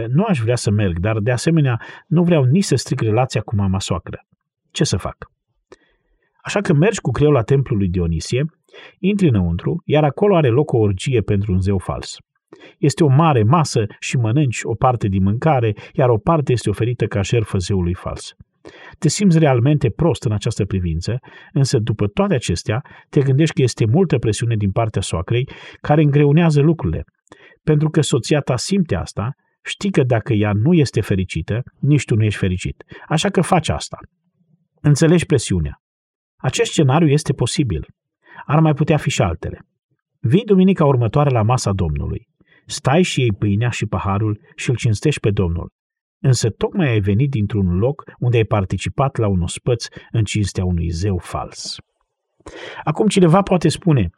nu aș vrea să merg, dar de asemenea nu vreau nici să stric relația cu mama soacră. Ce să fac? Așa că mergi cu creu la templul lui Dionisie, intri înăuntru, iar acolo are loc o orgie pentru un zeu fals. Este o mare masă și mănânci o parte din mâncare, iar o parte este oferită ca jertfă zeului fals. Te simți realmente prost în această privință, însă după toate acestea te gândești că este multă presiune din partea soacrei care îngreunează lucrurile. Pentru că soția ta simte asta, știi că dacă ea nu este fericită, nici tu nu ești fericit. Așa că faci asta. Înțelegi presiunea. Acest scenariu este posibil. Ar mai putea fi și altele. Vii duminica următoare la masa Domnului. Stai și iei pâinea și paharul și îl cinstești pe Domnul. Însă tocmai ai venit dintr-un loc unde ai participat la un ospăț în cinstea unui zeu fals. Acum cineva poate spune: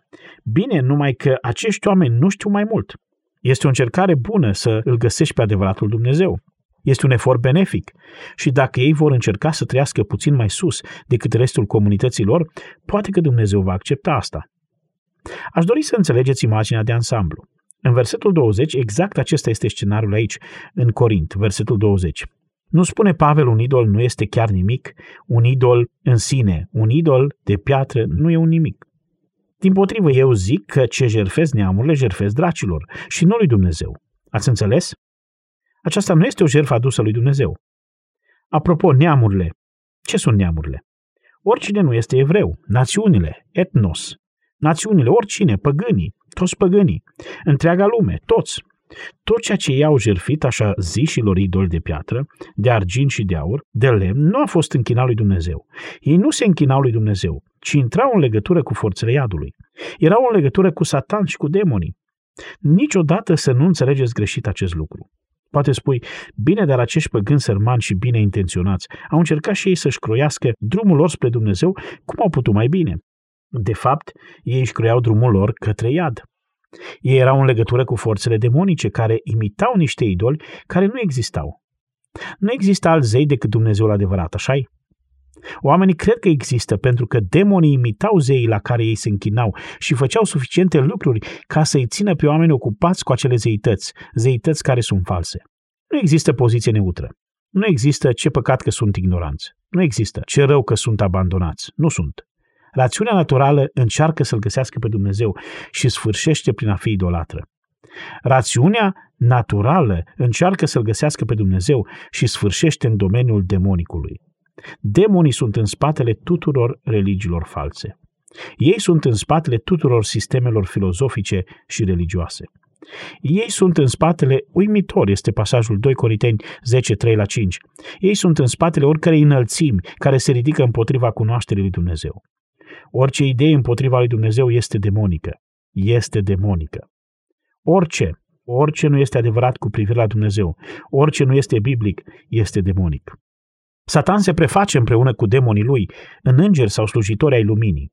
bine, numai că acești oameni nu știu mai mult. Este o încercare bună să îl găsești pe adevăratul Dumnezeu. Este un efort benefic și dacă ei vor încerca să trăiască puțin mai sus decât restul comunității lor, poate că Dumnezeu va accepta asta. Aș dori să înțelegeți imaginea de ansamblu. În versetul 20, exact acesta este scenariul aici, în Corint, versetul 20. Nu spune Pavel, un idol nu este chiar nimic, un idol în sine, un idol de piatră nu e un nimic. Dimpotrivă, eu zic că ce jertfesc neamurile, jertfesc dracilor și nu lui Dumnezeu. Ați înțeles? Aceasta nu este o jertfă adusă lui Dumnezeu. Apropo, neamurile. Ce sunt neamurile? Oricine nu este evreu, națiunile, etnos, națiunile, oricine, păgânii, toți păgânii, întreaga lume, toți. Tot ceea ce i-au jertfit, așa zișilor idoli de piatră, de argint și de aur, de lemn, nu a fost închinat lui Dumnezeu. Ei nu se închinau lui Dumnezeu, ci intrau în legătură cu forțele iadului. Erau în legătură cu Satan și cu demonii. Niciodată să nu înțelegeți greșit acest lucru. Poate spui, bine, dar acești păgâni sărmani și bine intenționați au încercat și ei să-și croiască drumul lor spre Dumnezeu cum au putut mai bine. De fapt, ei își croiau drumul lor către iad. Ei erau în legătură cu forțele demonice care imitau niște idoli care nu existau. Nu există alt zei decât Dumnezeul adevărat, așa-i? Oamenii cred că există pentru că demonii imitau zeii la care ei se închinau și făceau suficiente lucruri ca să-i țină pe oameni ocupați cu acele zeități care sunt false. Nu există poziție neutră. Nu există ce păcat că sunt ignoranți. Nu există ce rău că sunt abandonați. Nu sunt. Rațiunea naturală încearcă să-L găsească pe Dumnezeu și sfârșește prin a fi idolatră. Rațiunea naturală încearcă să-L găsească pe Dumnezeu și sfârșește în domeniul demonicului. Demonii sunt în spatele tuturor religiilor false. Ei sunt în spatele tuturor sistemelor filozofice și religioase. Ei sunt în spatele, uimitor este pasajul 2 Corinteni 10:3-5, ei sunt în spatele oricărei înălțimi care se ridică împotriva cunoașterii lui Dumnezeu. Orice idee împotriva lui Dumnezeu este demonică. Este demonică. Orice nu este adevărat cu privire la Dumnezeu, orice nu este biblic, este demonic. Satan se preface împreună cu demonii lui în îngeri sau slujitori ai luminii.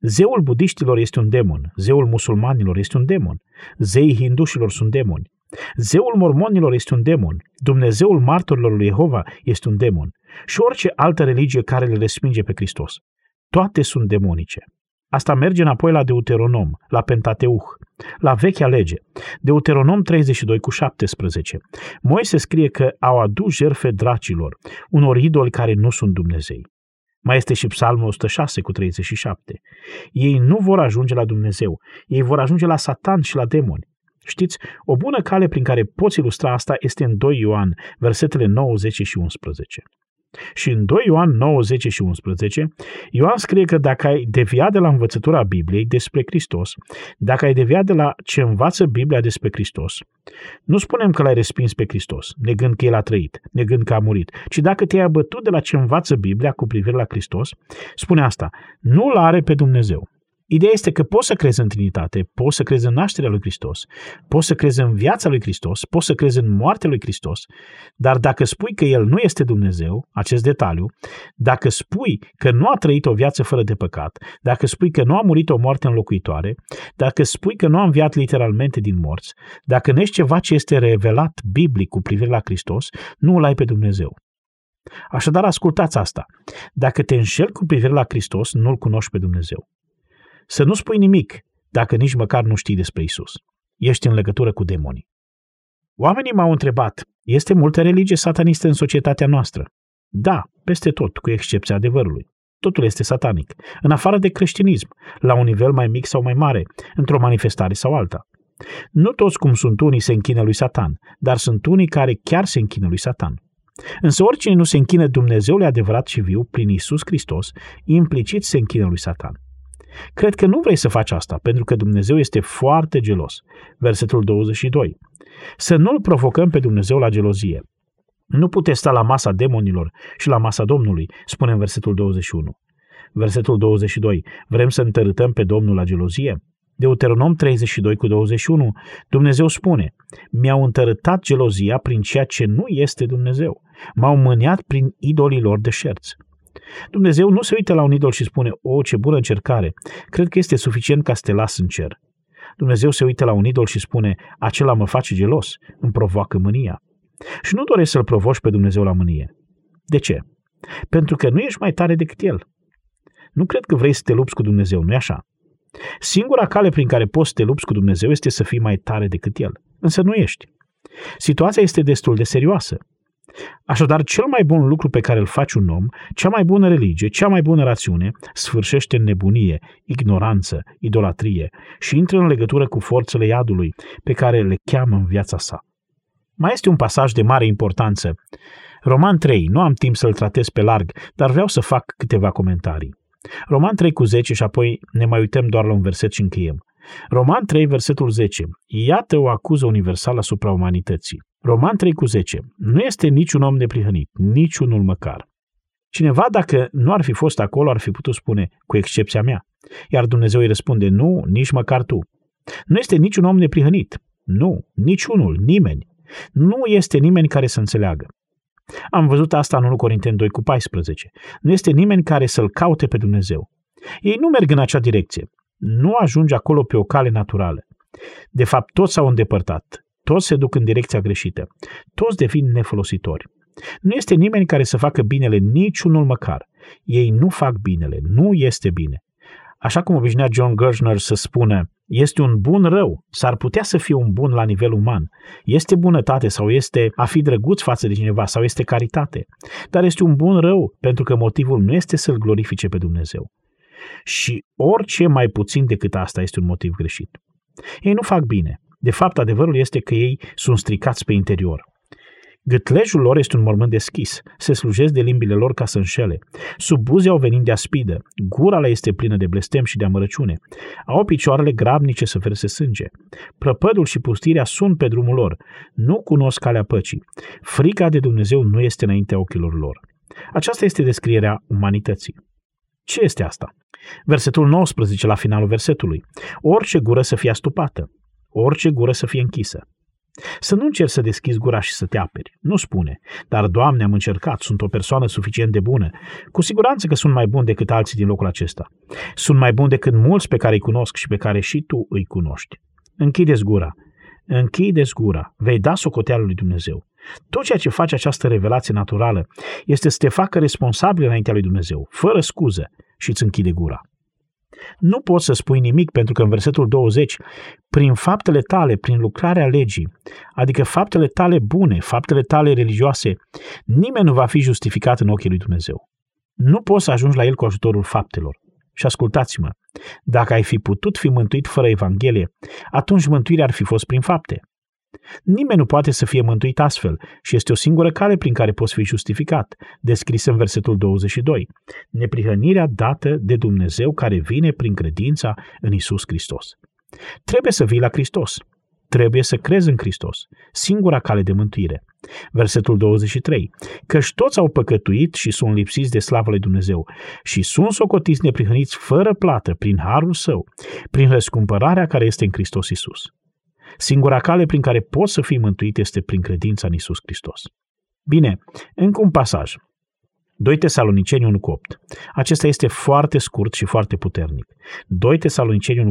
Zeul budiștilor este un demon, zeul musulmanilor este un demon, zeii hindușilor sunt demoni, zeul mormonilor este un demon, Dumnezeul martorilor lui Jehova este un demon și orice altă religie care le respinge pe Hristos. Toate sunt demonice. Asta merge înapoi la Deuteronom, la Pentateuch, la vechea lege. Deuteronom 32:17. Moise scrie că au adus jertfe dracilor, unor idoli care nu sunt Dumnezei. Mai este și Psalmul 106:37. Ei nu vor ajunge la Dumnezeu, ei vor ajunge la Satan și la demoni. Știți, o bună cale prin care poți ilustra asta este în 2 Ioan, versetele 9, 10 și 11. Și în 2 Ioan 9:10-11, Ioan scrie că dacă ai deviat de la învățătura Bibliei despre Hristos, dacă ai deviat de la ce învață Biblia despre Hristos, nu spunem că l-ai respins pe Hristos, negând că El a trăit, negând că a murit, ci dacă te-ai abătut de la ce învață Biblia cu privire la Hristos, spune asta, nu l-are pe Dumnezeu. Ideea este că poți să crezi în Trinitate, poți să crezi în nașterea lui Hristos, poți să crezi în viața lui Hristos, poți să crezi în moartea lui Hristos, dar dacă spui că El nu este Dumnezeu, acest detaliu, dacă spui că nu a trăit o viață fără de păcat, dacă spui că nu a murit o moarte înlocuitoare, dacă spui că nu a înviat literalmente din morți, dacă nești ceva ce este revelat biblic cu privire la Hristos, nu îl ai pe Dumnezeu. Așadar, ascultați asta. Dacă te înșeli cu privire la Hristos, nu-L cunoști pe Dumnezeu. Să nu spui nimic dacă nici măcar nu știi despre Isus. Ești în legătură cu demonii. Oamenii m-au întrebat, este multă religie satanistă în societatea noastră? Da, peste tot, cu excepția adevărului. Totul este satanic, în afară de creștinism, la un nivel mai mic sau mai mare, într-o manifestare sau alta. Nu toți cum sunt unii se închină lui Satan, dar sunt unii care chiar se închină lui Satan. Însă oricine nu se închină Dumnezeului adevărat și viu prin Isus Hristos, implicit se închină lui Satan. Cred că nu vrei să faci asta, pentru că Dumnezeu este foarte gelos. Versetul 22. Să nu-L provocăm pe Dumnezeu la gelozie. Nu puteți sta la masa demonilor și la masa Domnului, spune în versetul 21. Versetul 22. Vrem să întărâtăm pe Domnul la gelozie? Deuteronom 32:21. Dumnezeu spune, mi-au întărâtat gelozia prin ceea ce nu este Dumnezeu. M-au mâniat prin idolii lor de șerți. Dumnezeu nu se uită la un idol și spune, o, ce bună încercare, cred că este suficient ca să te las în cer. Dumnezeu se uită la un idol și spune, acela mă face gelos, îmi provoacă mânia. Și nu dorești să-L provoci pe Dumnezeu la mânie. De ce? Pentru că nu ești mai tare decât El. Nu cred că vrei să te lupți cu Dumnezeu, nu-i așa? Singura cale prin care poți să te lupți cu Dumnezeu este să fii mai tare decât El, însă nu ești. Situația este destul de serioasă. Așadar, cel mai bun lucru pe care îl faci un om, cea mai bună religie, cea mai bună rațiune, sfârșește în nebunie, ignoranță, idolatrie și intră în legătură cu forțele iadului pe care le cheamă în viața sa. Mai este un pasaj de mare importanță. Roman 3, nu am timp să-l tratez pe larg, dar vreau să fac câteva comentarii. Roman 3:10 și apoi ne mai uităm doar la un verset și încheiem. Roman 3, versetul 10. Iată o acuză universală asupra umanității. Roman 3:10. Nu este niciun om neprihănit, niciunul măcar. Cineva, dacă nu ar fi fost acolo, ar fi putut spune, cu excepția mea. Iar Dumnezeu îi răspunde, nu, nici măcar tu. Nu este niciun om neprihănit. Nu, niciunul, nimeni. Nu este nimeni care să înțeleagă. Am văzut asta în 1 Corinteni 2:14. Nu este nimeni care să-L caute pe Dumnezeu. Ei nu merg în acea direcție. Nu ajunge acolo pe o cale naturală. De fapt, toți s-au îndepărtat. Toți se duc în direcția greșită. Toți devin nefolositori. Nu este nimeni care să facă binele, niciunul măcar. Ei nu fac binele, nu este bine. Așa cum obișnuia John Gardner să spună, este un bun rău, s-ar putea să fie un bun la nivel uman. Este bunătate sau este a fi drăguț față de cineva sau este caritate. Dar este un bun rău pentru că motivul nu este să-L glorifice pe Dumnezeu. Și orice mai puțin decât asta este un motiv greșit. Ei nu fac bine. De fapt, adevărul este că ei sunt stricați pe interior. Gâtlejul lor este un mormânt deschis, se slujesc de limbile lor ca să înșele. Sub buze au venit de aspidă, gura le este plină de blestem și de amărăciune. Au picioarele grabnice să verse sânge. Prăpădul și pustirea sunt pe drumul lor, nu cunosc calea păcii. Frica de Dumnezeu nu este înaintea ochilor lor. Aceasta este descrierea umanității. Ce este asta? Versetul 19 la finalul versetului. Orice gură să fie astupată, orice gură să fie închisă. Să nu încerci să deschizi gura și să te aperi. Nu spune, dar Doamne, am încercat, sunt o persoană suficient de bună. Cu siguranță că sunt mai bun decât alții din locul acesta. Sunt mai bun decât mulți pe care îi cunosc și pe care și tu îi cunoști. Închide-ți gura. Închide-ți gura. Vei da socoteală lui Dumnezeu. Tot ceea ce face această revelație naturală este să te facă responsabil înaintea lui Dumnezeu, fără scuză, și îți închide gura. Nu poți să spui nimic pentru că în versetul 20, prin faptele tale, prin lucrarea legii, adică faptele tale bune, faptele tale religioase, nimeni nu va fi justificat în ochii lui Dumnezeu. Nu poți să ajungi la El cu ajutorul faptelor. Și ascultați-mă, dacă ai fi putut fi mântuit fără Evanghelie, atunci mântuirea ar fi fost prin fapte. Nimeni nu poate să fie mântuit astfel și este o singură cale prin care poți fi justificat, descrisă în versetul 22, neprihănirea dată de Dumnezeu care vine prin credința în Isus Hristos. Trebuie să vii la Hristos, trebuie să crezi în Hristos, singura cale de mântuire. Versetul 23, căci toți au păcătuit și sunt lipsiți de slavă lui Dumnezeu și sunt socotiți neprihăniți fără plată prin harul Său, prin răscumpărarea care este în Hristos Isus. Singura cale prin care poți să fii mântuit este prin credința în Iisus Hristos. Bine, încă un pasaj. 2 Tesaloniceni 1,8. Acesta este foarte scurt și foarte puternic. 2 Tesaloniceni 1,8.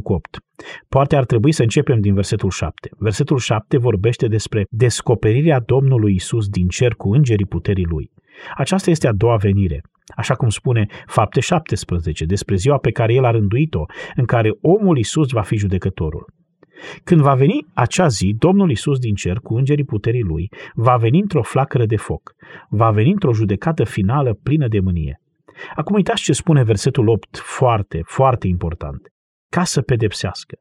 Poate ar trebui să începem din versetul 7. Versetul 7 vorbește despre descoperirea Domnului Iisus din cer cu îngerii puterii Lui. Aceasta este a doua venire. Așa cum spune Fapte 17 despre ziua pe care El a rânduit-o, în care omul Iisus va fi judecătorul. Când va veni acea zi, Domnul Iisus din cer, cu îngerii puterii Lui, va veni într-o flacără de foc, va veni într-o judecată finală plină de mânie. Acum uitați ce spune versetul 8, foarte, foarte important. Ca să pedepsească.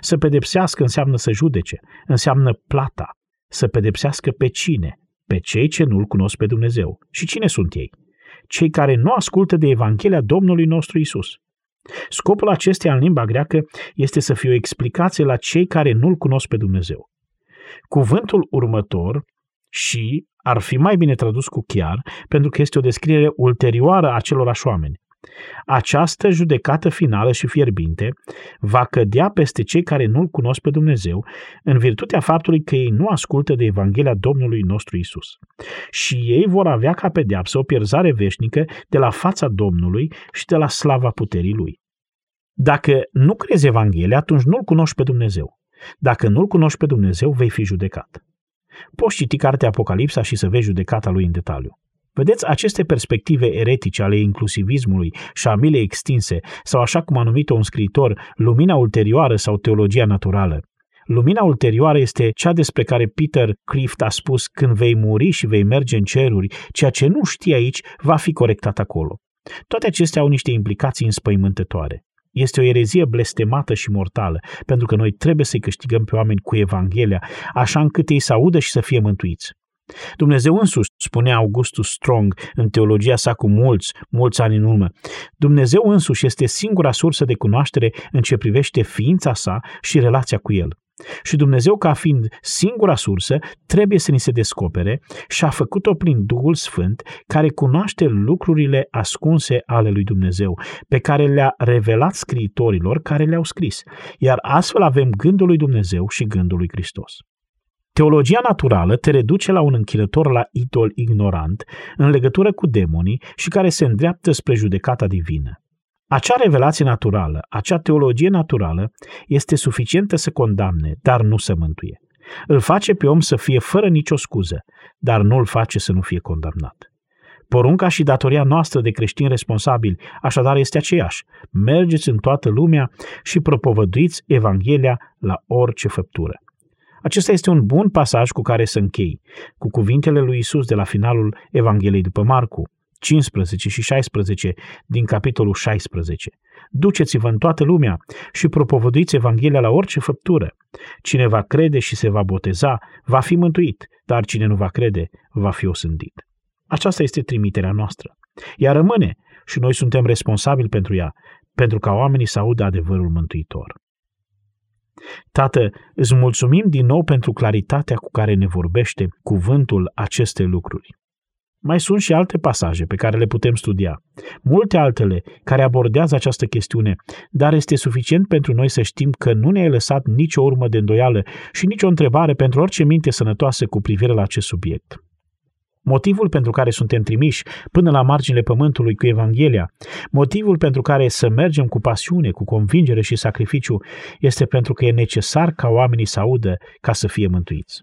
Să pedepsească înseamnă să judece, înseamnă plata. Să pedepsească pe cine? Pe cei ce nu-L cunosc pe Dumnezeu. Și cine sunt ei? Cei care nu ascultă de Evanghelia Domnului nostru Iisus. Scopul acesteia în limba greacă este să fie o explicație la cei care nu-L cunosc pe Dumnezeu. Cuvântul următor și ar fi mai bine tradus cu chiar, pentru că este o descriere ulterioară a acelorași oameni. Această judecată finală și fierbinte va cădea peste cei care nu-L cunosc pe Dumnezeu în virtutea faptului că ei nu ascultă de Evanghelia Domnului nostru Isus. Și ei vor avea ca pedeapsă o pierzare veșnică de la fața Domnului și de la slava puterii Lui. Dacă nu crezi Evanghelia, atunci nu-L cunoști pe Dumnezeu. Dacă nu-L cunoști pe Dumnezeu, vei fi judecat. Poți citi cartea Apocalipsa și să vezi judecata Lui în detaliu. Vedeți, aceste perspective eretice ale inclusivismului și a milei extinse, sau așa cum a numit-o un scriitor, lumina ulterioară sau teologia naturală. Lumina ulterioară este cea despre care Peter Crift a spus, când vei muri și vei merge în ceruri, ceea ce nu știi aici va fi corectat acolo. Toate acestea au niște implicații înspăimântătoare. Este o erezie blestemată și mortală, pentru că noi trebuie să-i câștigăm pe oameni cu Evanghelia, așa încât ei să audă și să fie mântuiți. Dumnezeu însuși, spunea Augustus Strong în teologia sa cu mulți ani în urmă, Dumnezeu însuși este singura sursă de cunoaștere în ce privește ființa sa și relația cu El. Și Dumnezeu, ca fiind singura sursă, trebuie să ni se descopere și a făcut-o prin Duhul Sfânt, care cunoaște lucrurile ascunse ale lui Dumnezeu, pe care le-a revelat scriitorilor care le-au scris, iar astfel avem gândul lui Dumnezeu și gândul lui Hristos. Teologia naturală te reduce la un închinător la idol ignorant în legătură cu demonii și care se îndreaptă spre judecata divină. Acea revelație naturală, acea teologie naturală este suficientă să condamne, dar nu să mântuie. Îl face pe om să fie fără nicio scuză, dar nu îl face să nu fie condamnat. Porunca și datoria noastră de creștini responsabili așadar este aceeași. Mergeți în toată lumea și propovăduiți Evanghelia la orice făptură. Acesta este un bun pasaj cu care să închei, cu cuvintele lui Iisus de la finalul Evangheliei după Marcu, 15 și 16 din capitolul 16. Duceți-vă în toată lumea și propovăduiți Evanghelia la orice făptură. Cine va crede și se va boteza, va fi mântuit, dar cine nu va crede, va fi osândit. Aceasta este trimiterea noastră. Ea rămâne și noi suntem responsabili pentru ea, pentru ca oamenii să audă adevărul mântuitor. Tată, îți mulțumim din nou pentru claritatea cu care ne vorbește cuvântul aceste lucruri. Mai sunt și alte pasaje pe care le putem studia, multe altele care abordează această chestiune, dar este suficient pentru noi să știm că nu ne-ai lăsat nicio urmă de îndoială și nicio întrebare pentru orice minte sănătoasă cu privire la acest subiect. Motivul pentru care suntem trimiși până la marginile pământului cu Evanghelia, motivul pentru care să mergem cu pasiune, cu convingere și sacrificiu, este pentru că e necesar ca oamenii să audă ca să fie mântuiți.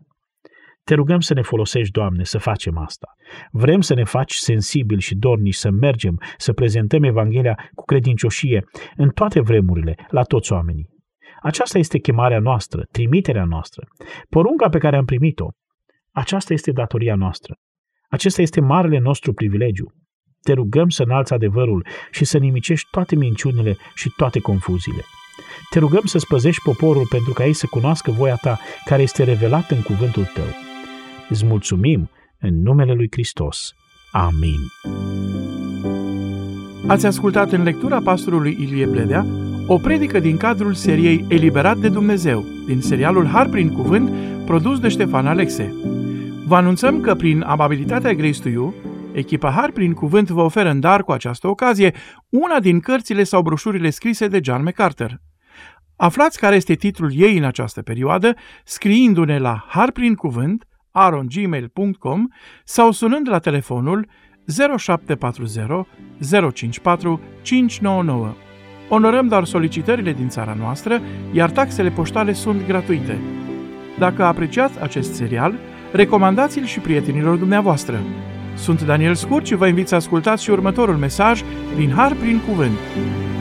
Te rugăm să ne folosești, Doamne, să facem asta. Vrem să ne faci sensibili și dornici să mergem, să prezentăm Evanghelia cu credincioșie în toate vremurile, la toți oamenii. Aceasta este chemarea noastră, trimiterea noastră, porunca pe care am primit-o. Aceasta este datoria noastră. Acesta este marele nostru privilegiu. Te rugăm să înalți adevărul și să nimicești toate minciunile și toate confuziile. Te rugăm să-ți păzești poporul pentru ca ei să cunoască voia ta care este revelată în cuvântul tău. Îți mulțumim în numele lui Hristos. Amin. Ați ascultat în lectura pastorului Ilie Bledea o predică din cadrul seriei Eliberat de Dumnezeu, din serialul Har prin Cuvânt, produs de Ștefan Alexe. Vă anunțăm că prin amabilitatea Grace to You, echipa Har prin Cuvânt vă oferă în dar cu această ocazie una din cărțile sau broșurile scrise de John MacArthur. Aflați care este titlul ei în această perioadă scriindu-ne la harprincuvant@gmail.com sau sunând la telefonul 0740 054 599. Onorăm doar solicitările din țara noastră, iar taxele poștale sunt gratuite. Dacă apreciați acest serial, recomandați-l și prietenilor dumneavoastră. Sunt Daniel Scurt și vă invit să ascultați și următorul mesaj din Har prin Cuvânt.